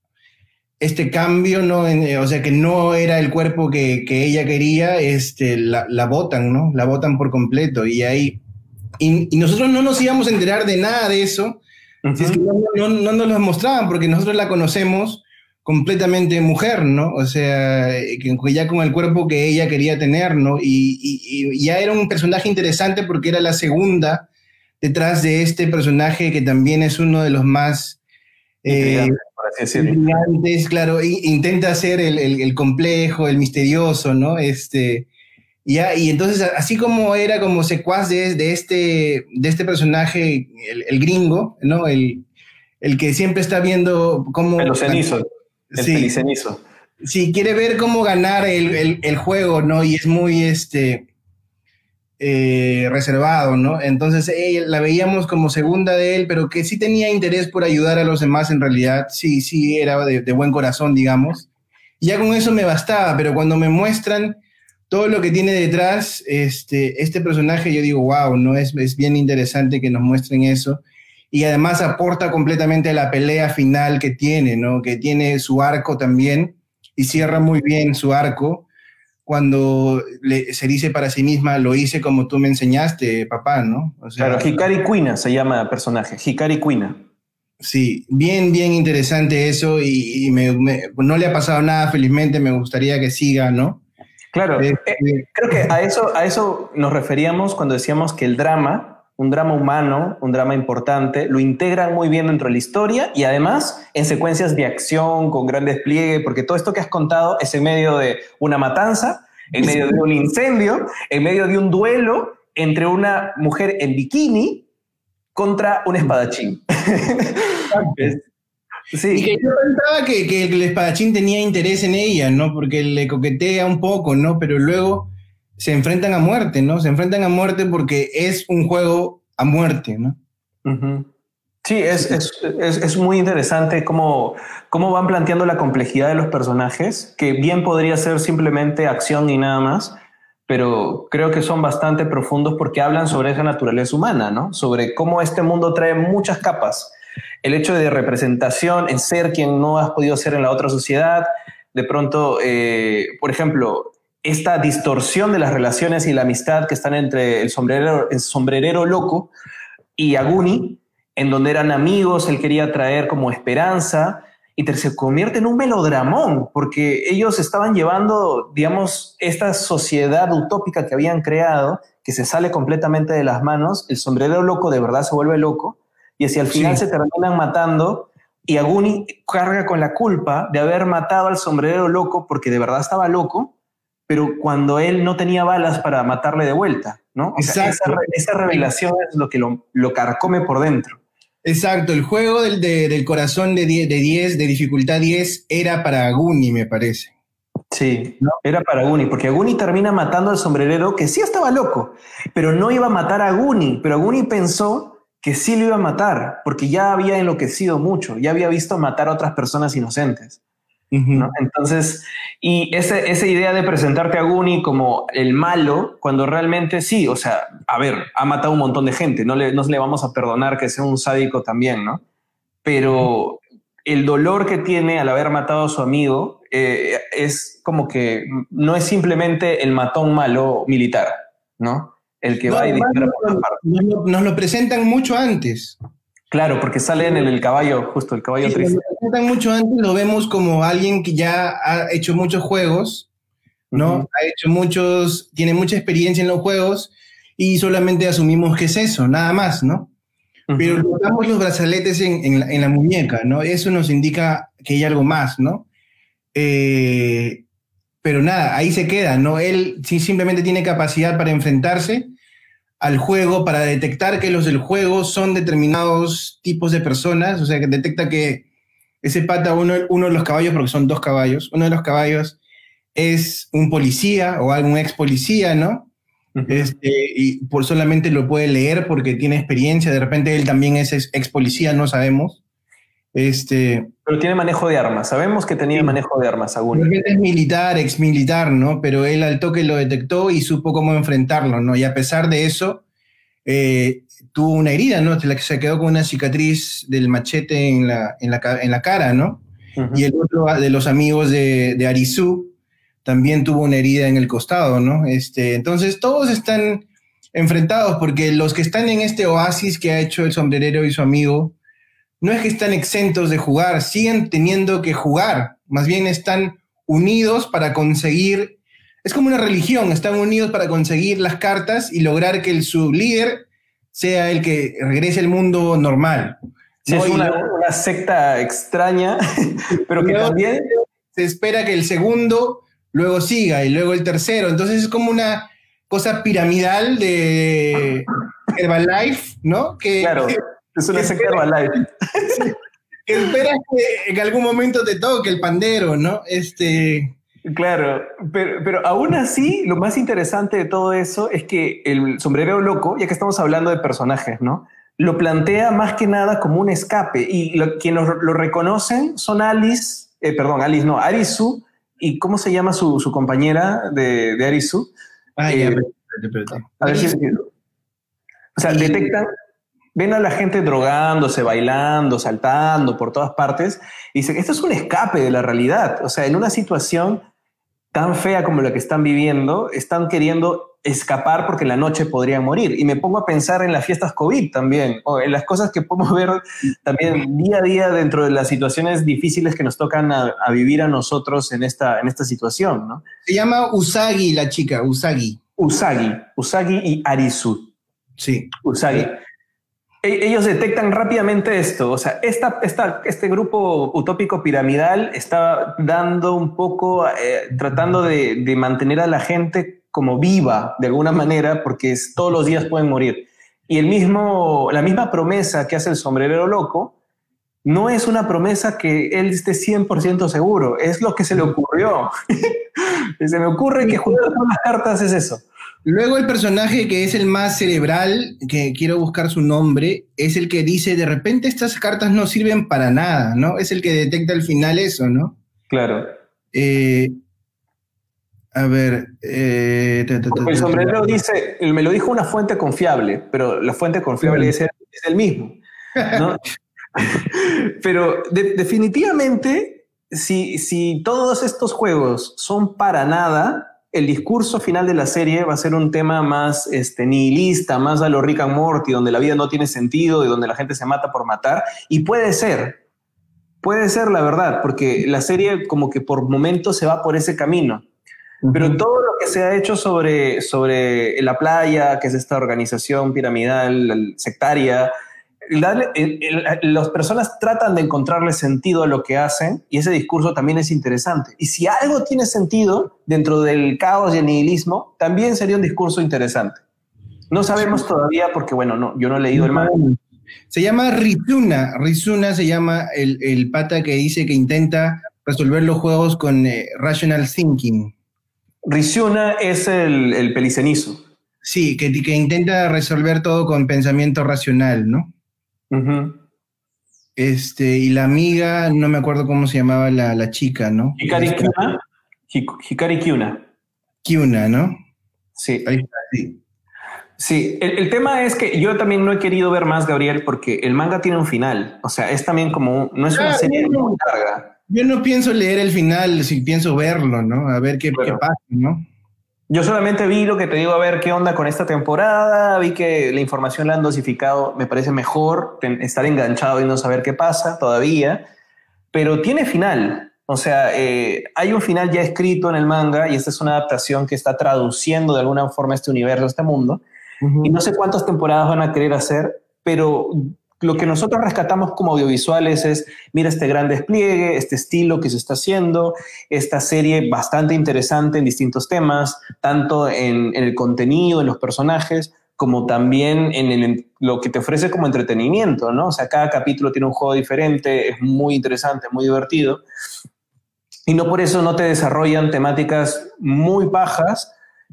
Este cambio, ¿no? O sea, que no era el cuerpo que, que ella quería, este, la, la botan, ¿no? La botan por completo. Y ahí. Y, y nosotros no nos íbamos a enterar de nada de eso. Uh-huh. Si es que no, no, no nos lo mostraban, porque nosotros la conocemos completamente mujer, ¿no? O sea, que ya con el cuerpo que ella quería tener, ¿no? Y, y, y ya era un personaje interesante porque era la segunda detrás de este personaje que también es uno de los más. Eh, Antes, claro, intenta ser el, el, el complejo, el misterioso, ¿no? Este, ¿ya? Y entonces, así como era como secuaz de, de, este, de este personaje, el, el gringo, ¿no? El, el que siempre está viendo cómo... El cenizo, el sí, pelicenizo. Sí, quiere ver cómo ganar el, el, el juego, ¿no? Y es muy, este... Eh, reservado, ¿no? Entonces eh, la veíamos como segunda de él, pero que sí tenía interés por ayudar a los demás en realidad, sí, sí era de, de buen corazón, digamos, y ya con eso me bastaba, pero cuando me muestran todo lo que tiene detrás este, este personaje, yo digo, wow, ¿no? Es, es bien interesante que nos muestren eso, y además aporta completamente a la pelea final que tiene, ¿no? Que tiene su arco también, y cierra muy bien su arco, cuando le, se dice para sí misma, lo hice como tú me enseñaste, papá, ¿no? O sea, claro, Hikari Kuina se llama personaje, Hikari Kuina. Sí, bien, bien interesante eso, y, y me, me, no le ha pasado nada, felizmente, me gustaría que siga, ¿no? Claro, eh, eh, creo que a eso, a eso nos referíamos cuando decíamos que el drama, un drama humano, un drama importante, lo integran muy bien dentro de la historia, y además en secuencias de acción, con gran despliegue, porque todo esto que has contado es en medio de una matanza, en medio de un incendio, en medio de un duelo entre una mujer en bikini contra un espadachín. Sí. Y que yo pensaba que, que el espadachín tenía interés en ella, ¿no? Porque le coquetea un poco, ¿no? Pero luego... se enfrentan a muerte, ¿no? Se enfrentan a muerte porque es un juego a muerte, ¿no? Uh-huh. Sí, es, es, es, es muy interesante cómo, cómo van planteando la complejidad de los personajes, que bien podría ser simplemente acción y nada más, pero creo que son bastante profundos porque hablan sobre esa naturaleza humana, ¿no? Sobre cómo este mundo trae muchas capas. El hecho de representación, en ser quien no has podido ser en la otra sociedad, de pronto, eh, por ejemplo... esta distorsión de las relaciones y la amistad que están entre el sombrerero, el sombrerero loco y Aguni, en donde eran amigos, él quería traer como esperanza, y se convierte en un melodramón, porque ellos estaban llevando, digamos, esta sociedad utópica que habían creado, que se sale completamente de las manos, el sombrerero loco de verdad se vuelve loco, y hacia el final sí. Se terminan matando, y Aguni carga con la culpa de haber matado al sombrerero loco, porque de verdad estaba loco, pero cuando él no tenía balas para matarle de vuelta, ¿no? O sea, esa, re- esa revelación es lo que lo, lo carcome por dentro. Exacto, el juego del, de, del corazón de diez, de dificultad diez, era para Aguni, me parece. Sí, ¿no? Era para Aguni, porque Aguni termina matando al sombrerero que sí estaba loco, pero no iba a matar a Aguni, pero Aguni pensó que sí lo iba a matar, porque ya había enloquecido mucho, ya había visto matar a otras personas inocentes. ¿No? Entonces, y ese, esa idea de presentarte a Guni como el malo, cuando realmente sí, o sea, a ver, ha matado un montón de gente, no le, no le vamos a perdonar que sea un sádico también, ¿no? Pero el dolor que tiene al haber matado a su amigo eh, es como que no es simplemente el matón malo militar, ¿no? El que no, va y dispara por la parte. Nos, nos lo presentan mucho antes. Claro, porque sale en el, el caballo, justo el caballo sí, triste. Mucho antes lo vemos como alguien que ya ha hecho muchos juegos, ¿no? Uh-huh. Ha hecho muchos, tiene mucha experiencia en los juegos y solamente asumimos que es eso, nada más, ¿no? Uh-huh. Pero colocamos los brazaletes en, en, la, en la muñeca, ¿no? Eso nos indica que hay algo más, ¿no? Eh, pero nada, ahí se queda, ¿no? Él sí, simplemente tiene capacidad para enfrentarse al juego, para detectar que los del juego son determinados tipos de personas, o sea, que detecta que ese pata, uno, uno de los caballos, porque son dos caballos, uno de los caballos es un policía o algún ex policía, ¿no? Uh-huh. Este, y por solamente lo puede leer porque tiene experiencia, de repente él también es ex policía, no sabemos. Este, pero tiene manejo de armas, sabemos que tenía sí, manejo de armas aún. Es militar, ex militar, ¿no? Pero él al toque lo detectó y supo cómo enfrentarlo, ¿no? Y a pesar de eso, eh, tuvo una herida, ¿no? Se quedó con una cicatriz del machete en la, en la, en la cara, ¿no? Uh-huh. Y el otro de los amigos de, de Arisu también tuvo una herida en el costado, ¿no? Este, entonces todos están enfrentados porque los que están en este oasis que ha hecho el sombrerero y su amigo no es que están exentos de jugar, siguen teniendo que jugar, más bien están unidos para conseguir, es como una religión, están unidos para conseguir las cartas y lograr que el, su líder sea el que regrese al mundo normal. Sí, ¿no? Es una, luego, una secta extraña, pero que también se espera que el segundo luego siga y luego el tercero, entonces es como una cosa piramidal de Herbalife, ¿no? Que, claro, es una secta Herbalife. Esperas que en algún momento te toque el pandero, ¿no? Este... Claro, pero, pero aún así, lo más interesante de todo eso es que el sombrerero loco, ya que estamos hablando de personajes, ¿no?, lo plantea más que nada como un escape, y lo, quien lo, lo reconocen son Alice, eh, perdón, Alice no, Arisu, y ¿cómo se llama su, su compañera de, de Arisu? Ay, eh, a ver si... O sea, detectan, ven a la gente drogándose, bailando, saltando por todas partes, y dicen, esto es un escape de la realidad. O sea, en una situación tan fea como la que están viviendo, están queriendo escapar porque en la noche podrían morir. Y me pongo a pensar en las fiestas COVID también, o en las cosas que podemos ver también día a día dentro de las situaciones difíciles que nos tocan a, a vivir a nosotros en esta, en esta situación, ¿no? Se llama Usagi la chica, Usagi. Usagi, Usagi y Arisu. Sí. Usagi. E- ellos detectan rápidamente esto, o sea, esta, esta, este grupo utópico piramidal está dando un poco, eh, tratando de, de mantener a la gente como viva de alguna manera, porque es, todos los días pueden morir. Y el mismo, la misma promesa que hace el sombrerero loco no es una promesa que él esté cien por ciento seguro, es lo que se le ocurrió. Se me ocurre que juntar todas las cartas es eso. Luego el personaje que es el más cerebral, que quiero buscar su nombre, es el que dice, de repente estas cartas no sirven para nada, ¿no? Es el que detecta al final eso, ¿no? Claro. Eh... A ver... Eh, ta, ta, ta, ta, el sombrero dice, me lo dijo una fuente confiable, pero la fuente confiable es el, es el mismo, ¿no? Pero de, definitivamente, si, si todos estos juegos son para nada, el discurso final de la serie va a ser un tema más este, nihilista, más a lo Rick and Morty, donde la vida no tiene sentido y donde la gente se mata por matar, y puede ser, puede ser la verdad, porque la serie como que por momentos se va por ese camino. Pero todo lo que se ha hecho sobre, sobre la playa, que es esta organización piramidal, sectaria, la, el, el, las personas tratan de encontrarle sentido a lo que hacen, y ese discurso también es interesante. Y si algo tiene sentido dentro del caos y el nihilismo, también sería un discurso interesante. No sabemos todavía porque, bueno, no, yo no he leído el manga. Se llama Rizuna. Rizuna se llama el, el pata que dice que intenta resolver los juegos con eh, rational thinking. Rizuna es el, el pelicenizo. Sí, que, que intenta resolver todo con pensamiento racional, ¿no? Uh-huh. Este, y la amiga, no me acuerdo cómo se llamaba la, la chica, ¿no? Hikari Kuina. Hikari Kuina. Kuina, ¿no? Sí. Ahí está, sí. Sí, el, el tema es que yo también no he querido ver más, Gabriel, porque el manga tiene un final. O sea, es también como... No es claro, una serie no. muy larga. Yo no pienso leer el final, si pienso verlo, ¿no? A ver qué, bueno, qué pasa, ¿no? Yo solamente vi lo que te digo, a ver qué onda con esta temporada, vi que la información la han dosificado, me parece mejor estar enganchado y no saber qué pasa todavía, pero tiene final, o sea, eh, hay un final ya escrito en el manga y esta es una adaptación que está traduciendo de alguna forma este universo, este mundo, uh-huh. Y no sé cuántas temporadas van a querer hacer, pero... Lo que nosotros rescatamos como audiovisuales es, mira este gran despliegue, este estilo que se está haciendo, esta serie bastante interesante en distintos temas, tanto en, en el contenido, en los personajes, como también en, el, en lo que te ofrece como entretenimiento, ¿no? O sea, cada capítulo tiene un juego diferente, es muy interesante, muy divertido. Y no por eso no te desarrollan temáticas muy bajas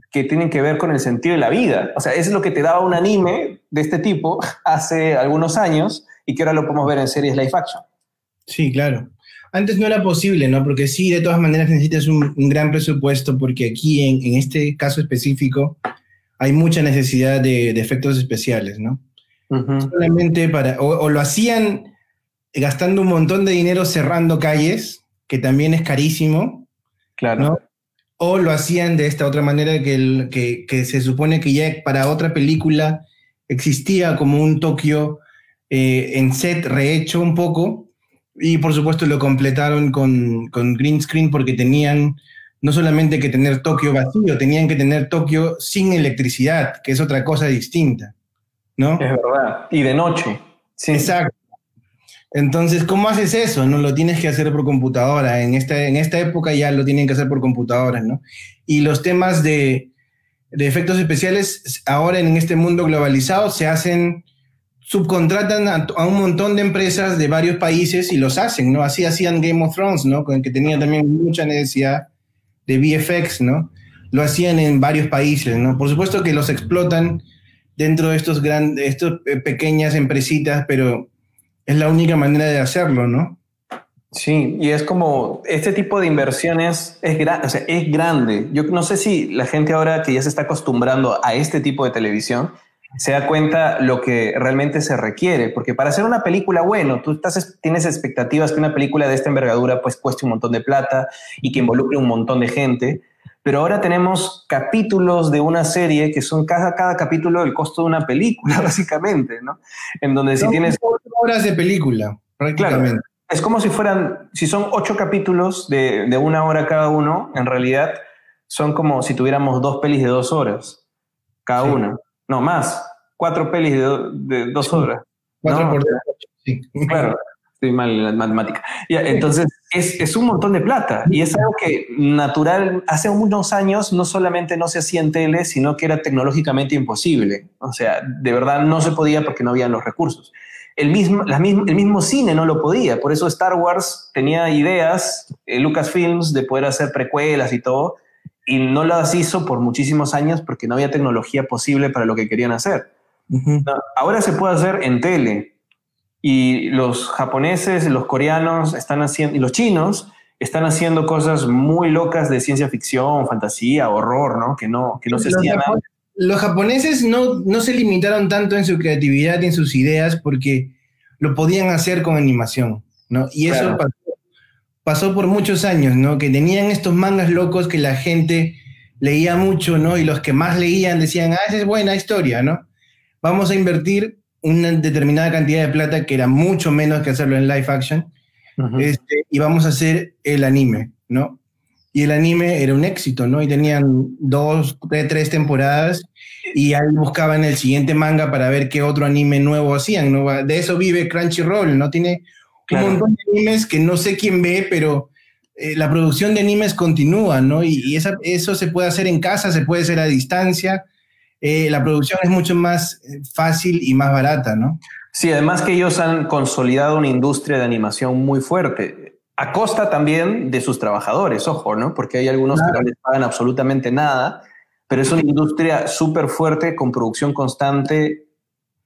que tienen que ver con el sentido de la vida. O sea, eso es lo que te daba un anime de este tipo hace algunos años y que ahora lo podemos ver en series live action. Sí, claro. Antes no era posible, ¿no? Porque sí, de todas maneras necesitas un, un gran presupuesto porque aquí, en, en este caso específico, hay mucha necesidad de, de efectos especiales, ¿no? Uh-huh. Solamente para... O, o lo hacían gastando un montón de dinero cerrando calles, que también es carísimo. Claro. ¿No? O lo hacían de esta otra manera que, el, que, que se supone que ya para otra película existía como un Tokio eh, en set rehecho un poco y por supuesto lo completaron con, con green screen porque tenían no solamente que tener Tokio vacío, tenían que tener Tokio sin electricidad, que es otra cosa distinta, ¿no? Es verdad, y de noche. Sí. Exacto. Entonces, ¿cómo haces eso? No lo tienes que hacer por computadora. En esta, en esta época ya lo tienen que hacer por computadora, ¿no? Y los temas de, de efectos especiales ahora en este mundo globalizado se hacen, subcontratan a, a un montón de empresas de varios países y los hacen, ¿no? Así hacían Game of Thrones, ¿no? Con el que tenía también mucha necesidad de V F X, ¿no? Lo hacían en varios países, ¿no? Por supuesto que los explotan dentro de estos grandes, estos pequeñas empresitas, pero es la única manera de hacerlo, ¿no? Sí, y es como, este tipo de inversiones es, gra- o sea, es grande. Yo no sé si la gente ahora que ya se está acostumbrando a este tipo de televisión se da cuenta lo que realmente se requiere, porque para hacer una película, bueno, tú estás, tienes expectativas que una película de esta envergadura pues cueste un montón de plata y que involucre un montón de gente, pero ahora tenemos capítulos de una serie que son cada, cada capítulo el costo de una película, básicamente, ¿no? En donde son si tienes... horas de película, prácticamente. Claro. Es como si fueran, si son ocho capítulos de, de una hora cada uno, en realidad son como si tuviéramos dos pelis de dos horas cada sí. una. No, más. Cuatro pelis de, do, de dos sí. horas. Cuatro ¿no? por dos. Sí. Claro, estoy mal en la matemática. Ya, entonces, es, es un montón de plata y es algo que natural, hace unos años no solamente no se hacía en tele, sino que era tecnológicamente imposible. O sea, de verdad no se podía porque no habían los recursos. El mismo, la mismo, el mismo cine no lo podía, por eso Star Wars tenía ideas, eh, Lucasfilms, de poder hacer precuelas y todo, y no las hizo por muchísimos años porque no había tecnología posible para lo que querían hacer. Uh-huh. Ahora se puede hacer en tele, y los japoneses, los coreanos están haciendo, y los chinos están haciendo cosas muy locas de ciencia ficción, fantasía, horror, ¿no? Que no, que no se hacía nada. Los japoneses no, no se limitaron tanto en su creatividad, en sus ideas, porque lo podían hacer con animación, ¿no? Y eso claro. pasó, pasó por muchos años, ¿no? Que tenían estos mangas locos que la gente leía mucho, ¿no? Y los que más leían decían, ah, esa es buena historia, ¿no? Vamos a invertir una determinada cantidad de plata, que era mucho menos que hacerlo en live action, uh-huh. este, y vamos a hacer el anime, ¿no? Y el anime era un éxito, ¿no? Y tenían dos, tres, tres temporadas y ahí buscaban el siguiente manga para ver qué otro anime nuevo hacían, ¿no? De eso vive Crunchyroll, ¿no? Tiene claro. un montón de animes que no sé quién ve, pero eh, la producción de animes continúa, ¿no? Y, y esa, eso se puede hacer en casa, se puede hacer a distancia. Eh, la producción es mucho más fácil y más barata, ¿no? Sí, además que ellos han consolidado una industria de animación muy fuerte, a costa también de sus trabajadores, ojo, ¿no? Porque hay algunos claro. que no les pagan absolutamente nada, pero es una industria súper fuerte, con producción constante,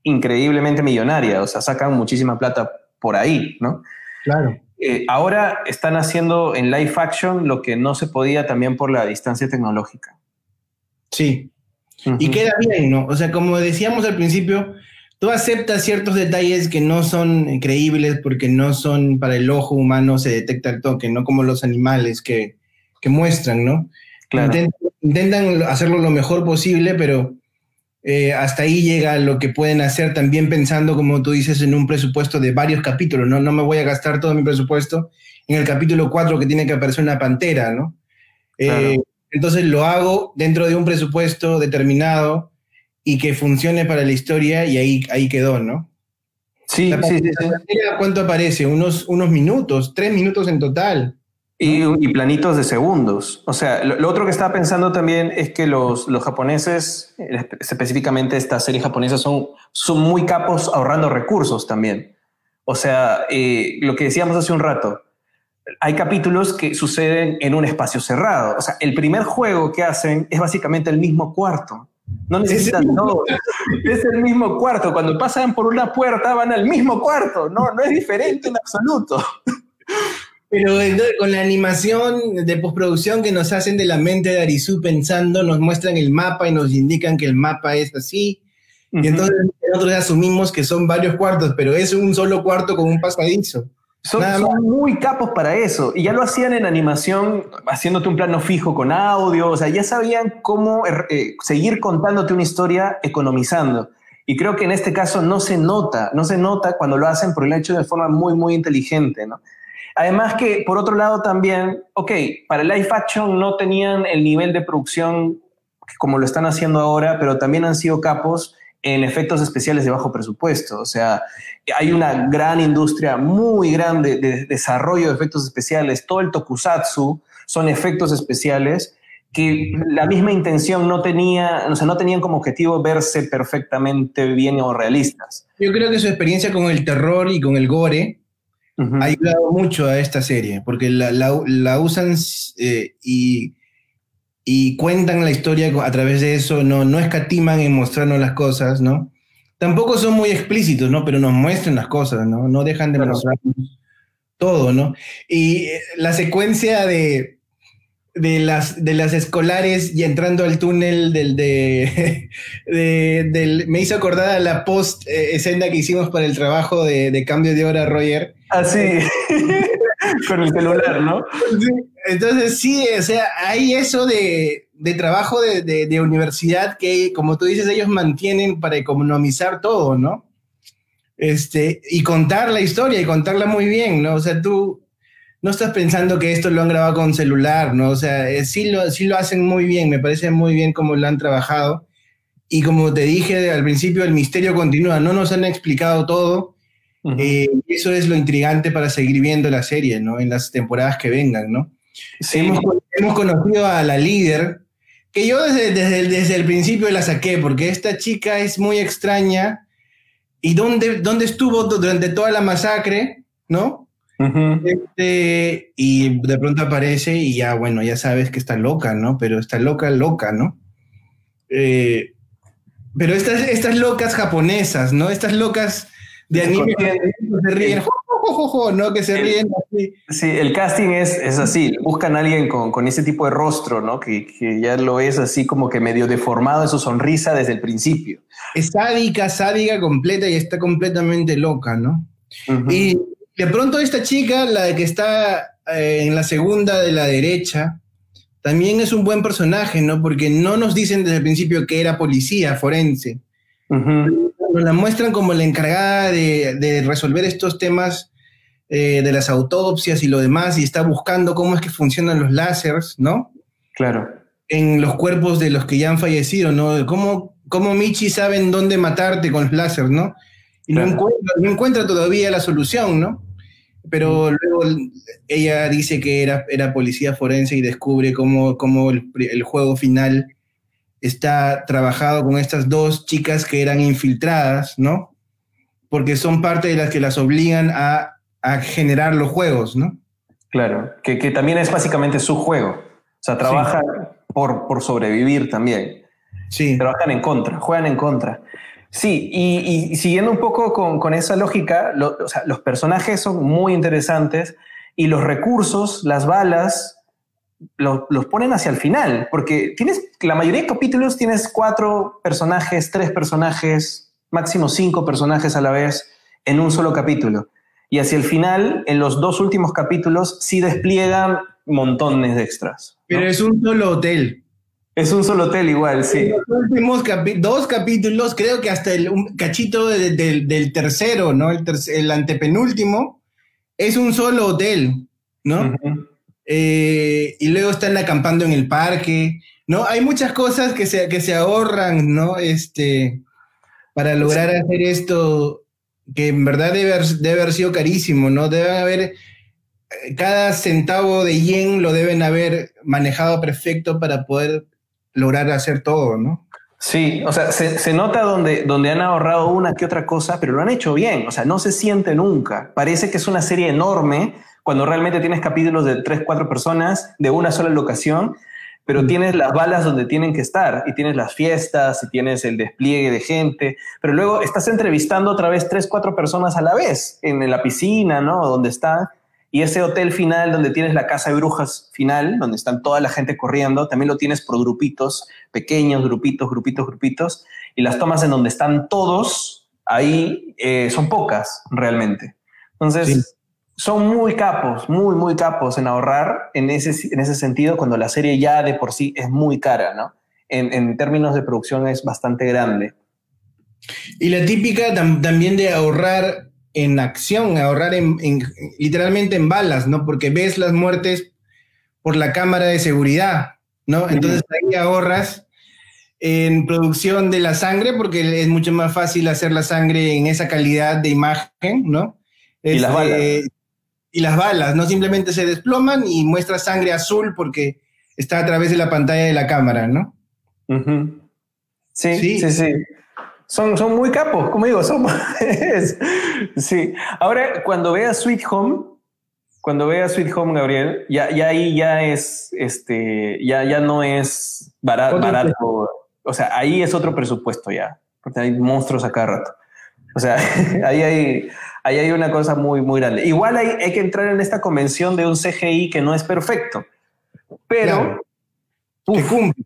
increíblemente millonaria, o sea, sacan muchísima plata por ahí, ¿no? Claro. Eh, ahora están haciendo en live action lo que no se podía también por la distancia tecnológica. Sí, uh-huh. y queda bien, ¿no? O sea, como decíamos al principio, tú aceptas ciertos detalles que no son creíbles porque no son para el ojo humano, se detecta el toque, no como los animales que, que muestran, ¿no? Claro. Intentan, intentan hacerlo lo mejor posible, pero eh, hasta ahí llega lo que pueden hacer, también pensando, como tú dices, en un presupuesto de varios capítulos, ¿no? No me voy a gastar todo mi presupuesto en el capítulo cuatro que tiene que aparecer una pantera, ¿no? Claro. Eh, entonces lo hago dentro de un presupuesto determinado y que funcione para la historia, y ahí, ahí quedó, ¿no? Sí, la sí, sí, sí. ¿Cuánto aparece? Unos, unos minutos, tres minutos en total. Y, y planitos de segundos. O sea, lo, lo otro que estaba pensando también es que los, los japoneses, específicamente estas series japonesas, son, son muy capos ahorrando recursos también. O sea, eh, lo que decíamos hace un rato, hay capítulos que suceden en un espacio cerrado. O sea, el primer juego que hacen es básicamente el mismo cuarto. No necesitan todo. Es el mismo cuarto. Cuando pasan por una puerta van al mismo cuarto. No, no es diferente en absoluto. Pero entonces, con la animación de postproducción que nos hacen de la mente de Arisu pensando, nos muestran el mapa y nos indican que el mapa es así. Uh-huh. Y entonces nosotros asumimos que son varios cuartos, pero es un solo cuarto con un pasadizo. Son, son muy capos para eso. Y ya lo hacían en animación, haciéndote un plano fijo con audio. O sea, ya sabían cómo eh, seguir contándote una historia economizando. Y creo que en este caso no se nota. No se nota cuando lo hacen, por el hecho de forma muy, muy inteligente, ¿no? Además que, por otro lado también, ok, para live action no tenían el nivel de producción como lo están haciendo ahora, pero también han sido capos en efectos especiales de bajo presupuesto. O sea, hay una gran industria muy grande de desarrollo de efectos especiales. Todo el tokusatsu son efectos especiales que la misma intención no tenía, o sea, no tenían como objetivo verse perfectamente bien o realistas. Yo creo que su experiencia con el terror y con el gore uh-huh. ha ayudado mucho a esta serie, porque la, la, la usan eh, y, y cuentan la historia a través de eso, no, no escatiman en mostrarnos las cosas, ¿no? Tampoco son muy explícitos, ¿no? Pero nos muestran las cosas, ¿no? No dejan de claro. mostrarnos todo, ¿no? Y la secuencia de... De las, de las escolares y entrando al túnel del, de, de, del, me hizo acordar a la post eh, escena que hicimos para el trabajo de, de cambio de hora, Roger. Ah, sí. Con el celular, ¿no? Entonces, sí, o sea, hay eso de, de trabajo de, de, de universidad que, como tú dices, ellos mantienen para economizar todo, ¿no? Este, y contar la historia y contarla muy bien, ¿no? O sea, tú... No estás pensando que esto lo han grabado con celular, ¿no? O sea, eh, sí, lo, sí lo hacen muy bien, me parece muy bien cómo lo han trabajado. Y como te dije al principio, el misterio continúa, no nos han explicado todo. Uh-huh. eh, eso es lo intrigante para seguir viendo la serie, ¿no? En las temporadas que vengan, ¿no? Sí. Hemos, hemos conocido a la líder, que yo desde, desde, desde el principio la saqué, porque esta chica es muy extraña. ¿Y dónde, dónde estuvo durante toda la masacre, no? Uh-huh. Este, y de pronto aparece y ya, bueno, ya sabes que está loca, ¿no? Pero está loca, loca, ¿no? Eh, pero estas, estas locas japonesas, ¿no? Estas locas de es anime que se ríen, jo, jo, jo, jo, ¿no? Que se el, ríen así. Sí, el casting es, es así, buscan a alguien con, con ese tipo de rostro, ¿no? Que, que ya lo es así como que medio deformado de su sonrisa desde el principio. Es sádica, sádica completa y está completamente loca, ¿no? Uh-huh. Y de pronto esta chica, la que está eh, en la segunda de la derecha, también es un buen personaje, ¿no? Porque no nos dicen desde el principio que era policía forense. Uh-huh. Nos la muestran como la encargada de, de resolver estos temas eh, de las autopsias y lo demás, y está buscando cómo es que funcionan los láseres, ¿no? Claro. En los cuerpos de los que ya han fallecido, ¿no? ¿Cómo, cómo Michi saben dónde matarte con los láseres, ¿no? Y claro. no, encuentra, no encuentra todavía la solución, ¿no? Pero luego ella dice que era, era policía forense y descubre cómo, cómo el, el juego final está trabajado con estas dos chicas que eran infiltradas, ¿no? Porque son parte de las que las obligan a, a generar los juegos, ¿no? Claro, que, que también es básicamente su juego. O sea, trabajan sí. por, por sobrevivir también. Sí. Trabajan en contra, juegan en contra. Sí, y, y siguiendo un poco con, con esa lógica, lo, o sea, los personajes son muy interesantes y los recursos, las balas, lo, los ponen hacia el final, porque tienes, la mayoría de capítulos tienes cuatro personajes, tres personajes, máximo cinco personajes a la vez en un solo capítulo. Y hacia el final, en los dos últimos capítulos, sí despliegan montones de extras, ¿no? Pero es un solo hotel. Es un solo hotel igual, sí. Los últimos capi- dos capítulos, creo que hasta el un cachito de, de, del tercero, ¿no? El, ter- el antepenúltimo, es un solo hotel, ¿no? Uh-huh. Eh, y luego están acampando en el parque, ¿no? Hay muchas cosas que se, que se ahorran, ¿no? Este, para lograr sí. hacer esto, que en verdad debe haber, debe haber sido carísimo, ¿no? Debe haber... Cada centavo de yen lo deben haber manejado perfecto para poder... lograr hacer todo, ¿no? Sí, o sea, se, se nota donde, donde han ahorrado una que otra cosa, pero lo han hecho bien, o sea, no se siente nunca. Parece que es una serie enorme, cuando realmente tienes capítulos de tres, cuatro personas, de una sola locación, pero mm. tienes las balas donde tienen que estar, y tienes las fiestas, y tienes el despliegue de gente, pero luego estás entrevistando otra vez tres, cuatro personas a la vez, en la piscina, ¿no? Donde está... Y ese hotel final donde tienes la casa de brujas final, donde están toda la gente corriendo, también lo tienes por grupitos, pequeños grupitos, grupitos, grupitos. Y las tomas en donde están todos, ahí eh, son pocas realmente. Entonces, sí. son muy capos, muy, muy capos en ahorrar en ese, en ese sentido, cuando la serie ya de por sí es muy cara, ¿no? En, en términos de producción es bastante grande. Y la típica tam- también de ahorrar... en acción, ahorrar en, en, literalmente en balas, ¿no? Porque ves las muertes por la cámara de seguridad, ¿no? Entonces ahí ahorras en producción de la sangre, porque es mucho más fácil hacer la sangre en esa calidad de imagen, ¿no? Es, y las balas. Eh, y las balas, ¿no? Simplemente se desploman y muestra sangre azul porque está a través de la pantalla de la cámara, ¿no? Uh-huh. Sí, sí, sí, sí. Son, son muy capos, como digo, son... sí. Ahora, cuando veas Sweet Home, cuando veas Sweet Home, Gabriel, ya, ya ahí ya es, este, ya, ya no es barato, barato. O sea, ahí es otro presupuesto ya, porque hay monstruos a cada rato. O sea, ahí hay, ahí hay una cosa muy, muy grande. Igual hay, hay que entrar en esta convención de un C G I que no es perfecto, pero... Claro. Uf, cumple.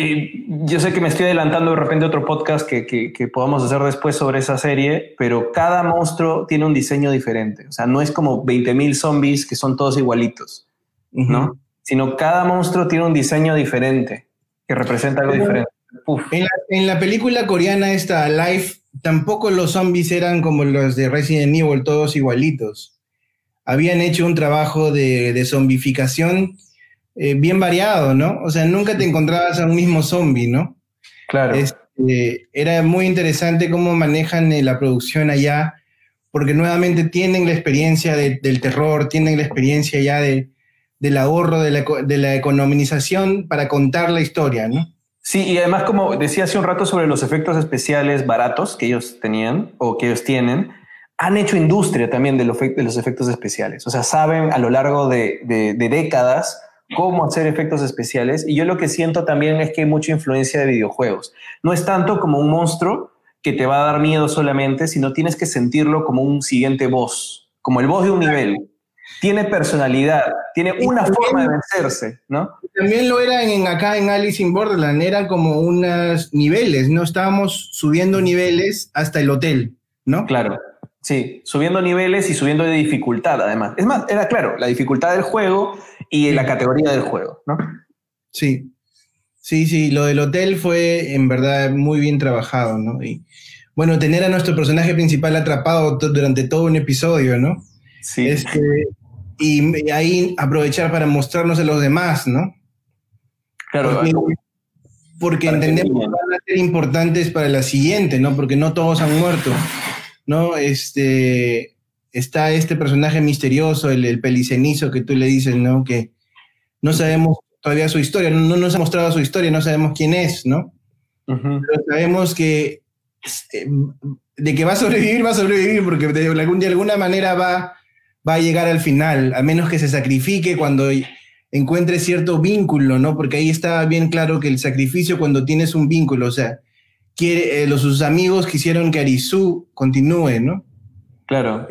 Eh, yo sé que me estoy adelantando de repente a otro podcast que, que, que podamos hacer después sobre esa serie, pero cada monstruo tiene un diseño diferente. O sea, no es como veinte mil zombies que son todos igualitos, uh-huh, ¿no? Sino cada monstruo tiene un diseño diferente que representa algo diferente. Uf. En la, en la película coreana esta, Life, tampoco los zombies eran como los de Resident Evil, todos igualitos. Habían hecho un trabajo de, de zombificación Eh, bien variado, ¿no? O sea, nunca te encontrabas a un mismo zombie, ¿no? Claro. Este, era muy interesante cómo manejan eh, la producción allá, porque nuevamente tienen la experiencia de, del terror, tienen la experiencia ya de, del ahorro, de la, de la economización para contar la historia, ¿no? Sí, y además, como decía hace un rato sobre los efectos especiales baratos que ellos tenían o que ellos tienen, han hecho industria también de los efectos especiales. O sea, saben a lo largo de, de, de décadas cómo hacer efectos especiales, y yo lo que siento también es que hay mucha influencia de videojuegos. No es tanto como un monstruo que te va a dar miedo solamente, sino tienes que sentirlo como un siguiente boss, como el boss de un nivel. Tiene personalidad, tiene y una también, forma de vencerse, ¿no? También lo eran en, acá en Alice in Borderland, eran como unos niveles, ¿no? Estábamos subiendo niveles hasta el hotel, ¿no? Claro, sí, subiendo niveles y subiendo de dificultad además. Es más, era claro, la dificultad del juego... y en la categoría del juego, ¿no? Sí, sí, sí, lo del hotel fue en verdad muy bien trabajado, ¿no? Y bueno, tener a nuestro personaje principal atrapado t- durante todo un episodio, ¿no? Sí. Este, y ahí aprovechar para mostrarnos a los demás, ¿no? Claro. Porque, claro. porque entendemos que van a ser importantes para la siguiente, ¿no? Porque no todos han muerto, ¿no? Este... Está este personaje misterioso, el, el pelicenizo que tú le dices, ¿no? Que no sabemos todavía su historia, no, no nos ha mostrado su historia, no sabemos quién es, ¿no? Uh-huh. Pero sabemos que este, de que va a sobrevivir, va a sobrevivir, porque de, algún, de alguna manera va, va a llegar al final, a menos que se sacrifique cuando encuentre cierto vínculo, ¿no? Porque ahí está bien claro que el sacrificio cuando tienes un vínculo, o sea, quiere, eh, los, sus amigos quisieron que Arisu continúe, ¿no? Claro.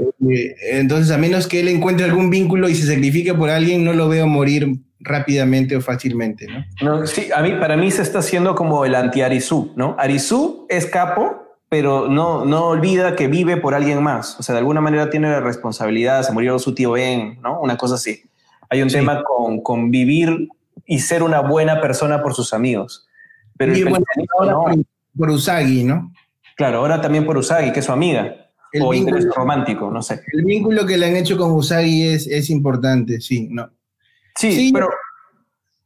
Entonces, a menos que él encuentre algún vínculo y se sacrifique por alguien, no lo veo morir rápidamente o fácilmente, ¿no? No, sí, a mí, para mí se está haciendo como el anti-Arisu, ¿no? Arisu es capo, pero no, no olvida que vive por alguien más. O sea, de alguna manera tiene la responsabilidad, se murió su tío Ben, ¿no? Una cosa así. Hay un sí. tema con, con vivir y ser una buena persona por sus amigos. Pero y el bueno, ahora no. por, por Usagi, ¿no? Claro, ahora también por Usagi, que es su amiga. El o vínculo, interés romántico, no sé. El vínculo que le han hecho con Usagi es, es importante, sí, ¿no? Sí, sí. pero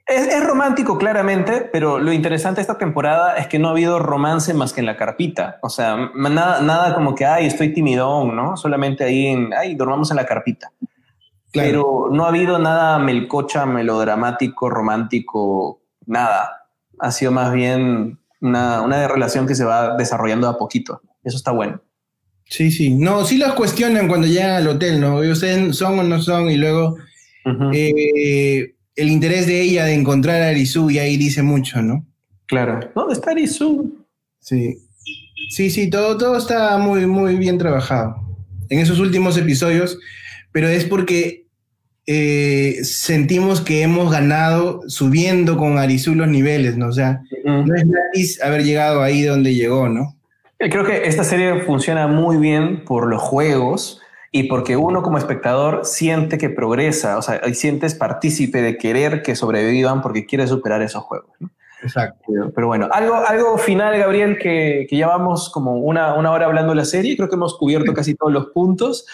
es, es romántico claramente, pero lo interesante de esta temporada es que no ha habido romance más que en la carpita. O sea, nada, nada como que, ay, estoy timidón, ¿no? Solamente ahí, en, ay, dormamos en la carpita. Claro. Pero no ha habido nada melcocha, melodramático, romántico, nada. Ha sido más bien una, una relación que se va desarrollando a poquito. Eso está bueno. Sí, sí. No, sí los cuestionan cuando llegan al hotel, ¿no? Y ustedes son o no son, y luego uh-huh. eh, el interés de ella de encontrar a Arisu, y ahí dice mucho, ¿no? Claro. ¿Dónde está Arisu? Sí. Sí, sí, todo, todo está muy, muy bien trabajado en esos últimos episodios, pero es porque eh, sentimos que hemos ganado subiendo con Arisu los niveles, ¿no? O sea, uh-huh. no es gratis haber llegado ahí donde llegó, ¿no? Creo que esta serie funciona muy bien por los juegos y porque uno como espectador siente que progresa, o sea, sientes partícipe de querer que sobrevivan porque quiere superar esos juegos, ¿no? Exacto. Pero, pero bueno, algo, algo final, Gabriel, que, que ya vamos como una, una hora hablando de la serie. Creo que hemos cubierto casi todos los puntos.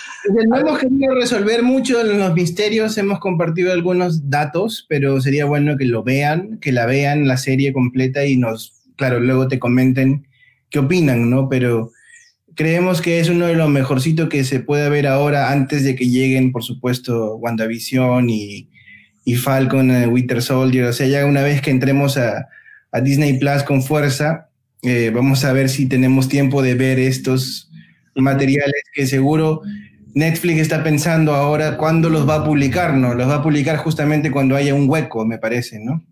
No hemos querido resolver mucho los misterios, hemos compartido algunos datos, pero sería bueno que lo vean, que la vean la serie completa y nos, claro, luego te comenten qué opinan, ¿no? Pero creemos que es uno de los mejorcitos que se puede ver ahora antes de que lleguen, por supuesto, WandaVision y, y Falcon uh, Winter Soldier. O sea, ya una vez que entremos a, a Disney Plus con fuerza, eh, vamos a ver si tenemos tiempo de ver estos materiales que seguro Netflix está pensando ahora cuándo los va a publicar, ¿no? Los va a publicar justamente cuando haya un hueco, me parece, ¿no?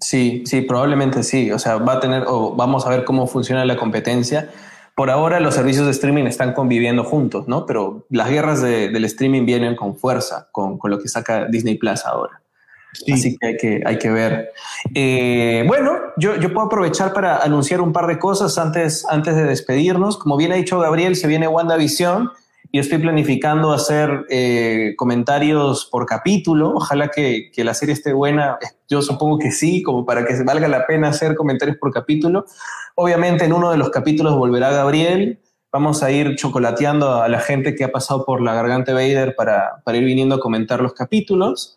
Sí, sí, probablemente sí. O sea, va a tener, o vamos a ver cómo funciona la competencia. Por ahora los servicios de streaming están conviviendo juntos, ¿no? Pero las guerras de, del streaming vienen con fuerza, con, con lo que saca Disney Plus ahora. Sí. Así que hay que, hay que ver. Eh, bueno, yo, yo puedo aprovechar para anunciar un par de cosas antes, antes de despedirnos. Como bien ha dicho Gabriel, se viene WandaVision. Yo estoy planificando hacer eh, comentarios por capítulo. Ojalá que, que la serie esté buena. Yo supongo que sí, como para que valga la pena hacer comentarios por capítulo. Obviamente en uno de los capítulos volverá Gabriel. Vamos a ir chocolateando a la gente que ha pasado por La Garganta de Vader para, para ir viniendo a comentar los capítulos.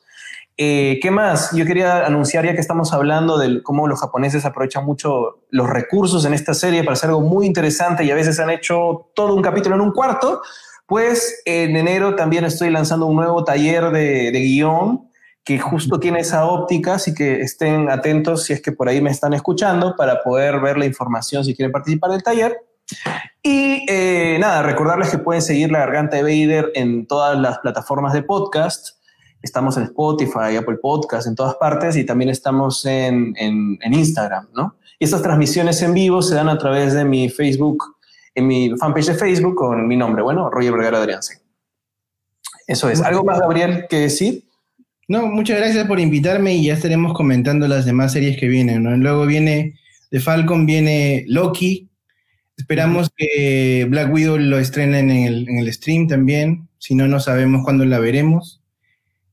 Eh, ¿Qué más? Yo quería anunciar, ya que estamos hablando de cómo los japoneses aprovechan mucho los recursos en esta serie para hacer algo muy interesante y a veces han hecho todo un capítulo en un cuarto. Pues en enero también estoy lanzando un nuevo taller de, de guión que justo tiene esa óptica, así que estén atentos si es que por ahí me están escuchando para poder ver la información si quieren participar del taller. Y eh, nada, recordarles que pueden seguir La Garganta de Vader en todas las plataformas de podcast. Estamos en Spotify, Apple Podcast, en todas partes y también estamos en, en, en Instagram, ¿no? Y estas transmisiones en vivo se dan a través de mi Facebook, en mi fanpage de Facebook con mi nombre, bueno, Roger Vergara Adrianzen. Eso es. ¿Algo más, Gabriel, que decir? No, muchas gracias por invitarme y ya estaremos comentando las demás series que vienen, ¿no? Luego viene The Falcon, viene Loki. Esperamos que Black Widow lo estrenen en el, en el stream también. Si no, no sabemos cuándo la veremos.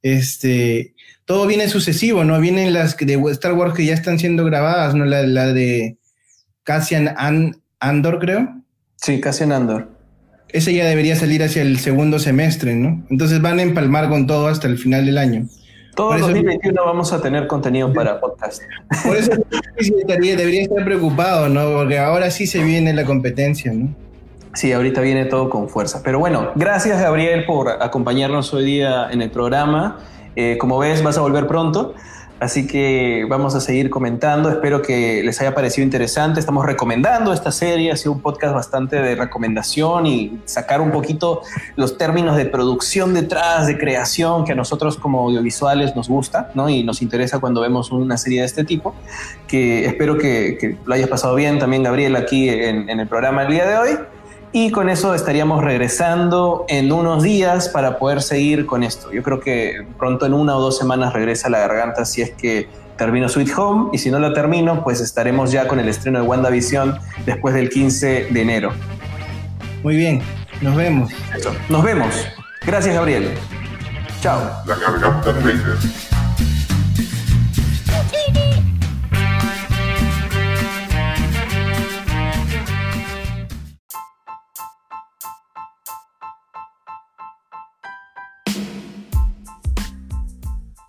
Este, todo viene sucesivo, ¿no? Vienen las de Star Wars que ya están siendo grabadas, ¿no? La, la de Cassian Andor, creo. Sí, Cassian Andor. Ese ya debería salir hacia el segundo semestre, ¿no? Entonces van a empalmar con todo hasta el final del año. Todo dos mil veintiuno eso, vamos a tener contenido para podcast. Por eso estaría, debería estar preocupado, ¿no? Porque ahora sí se viene la competencia, ¿no? Sí, ahorita viene todo con fuerza. Pero bueno, gracias Gabriel por acompañarnos hoy día en el programa. Eh, como ves, vas a volver pronto. Así que vamos a seguir comentando. Espero que les haya parecido interesante. Estamos recomendando esta serie. Ha sido un podcast bastante de recomendación y sacar un poquito los términos de producción detrás, de creación, que a nosotros como audiovisuales nos gusta, ¿no? Y nos interesa cuando vemos una serie de este tipo. Que espero que, que lo hayas pasado bien también, Gabriel, aquí en, en el programa el día de hoy. Y con eso estaríamos regresando en unos días para poder seguir con esto. Yo creo que pronto en una o dos semanas regresa La Garganta si es que termino Sweet Home. Y si no la termino, pues estaremos ya con el estreno de WandaVision después del quince de enero. Muy bien, nos vemos. Eso. Nos vemos. Gracias, Gabriel. Chao. La Garganta de Vader.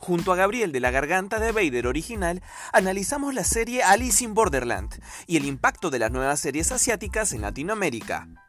Junto a Gabriel de La Garganta de Vader original, analizamos la serie Alice in Borderland y el impacto de las nuevas series asiáticas en Latinoamérica.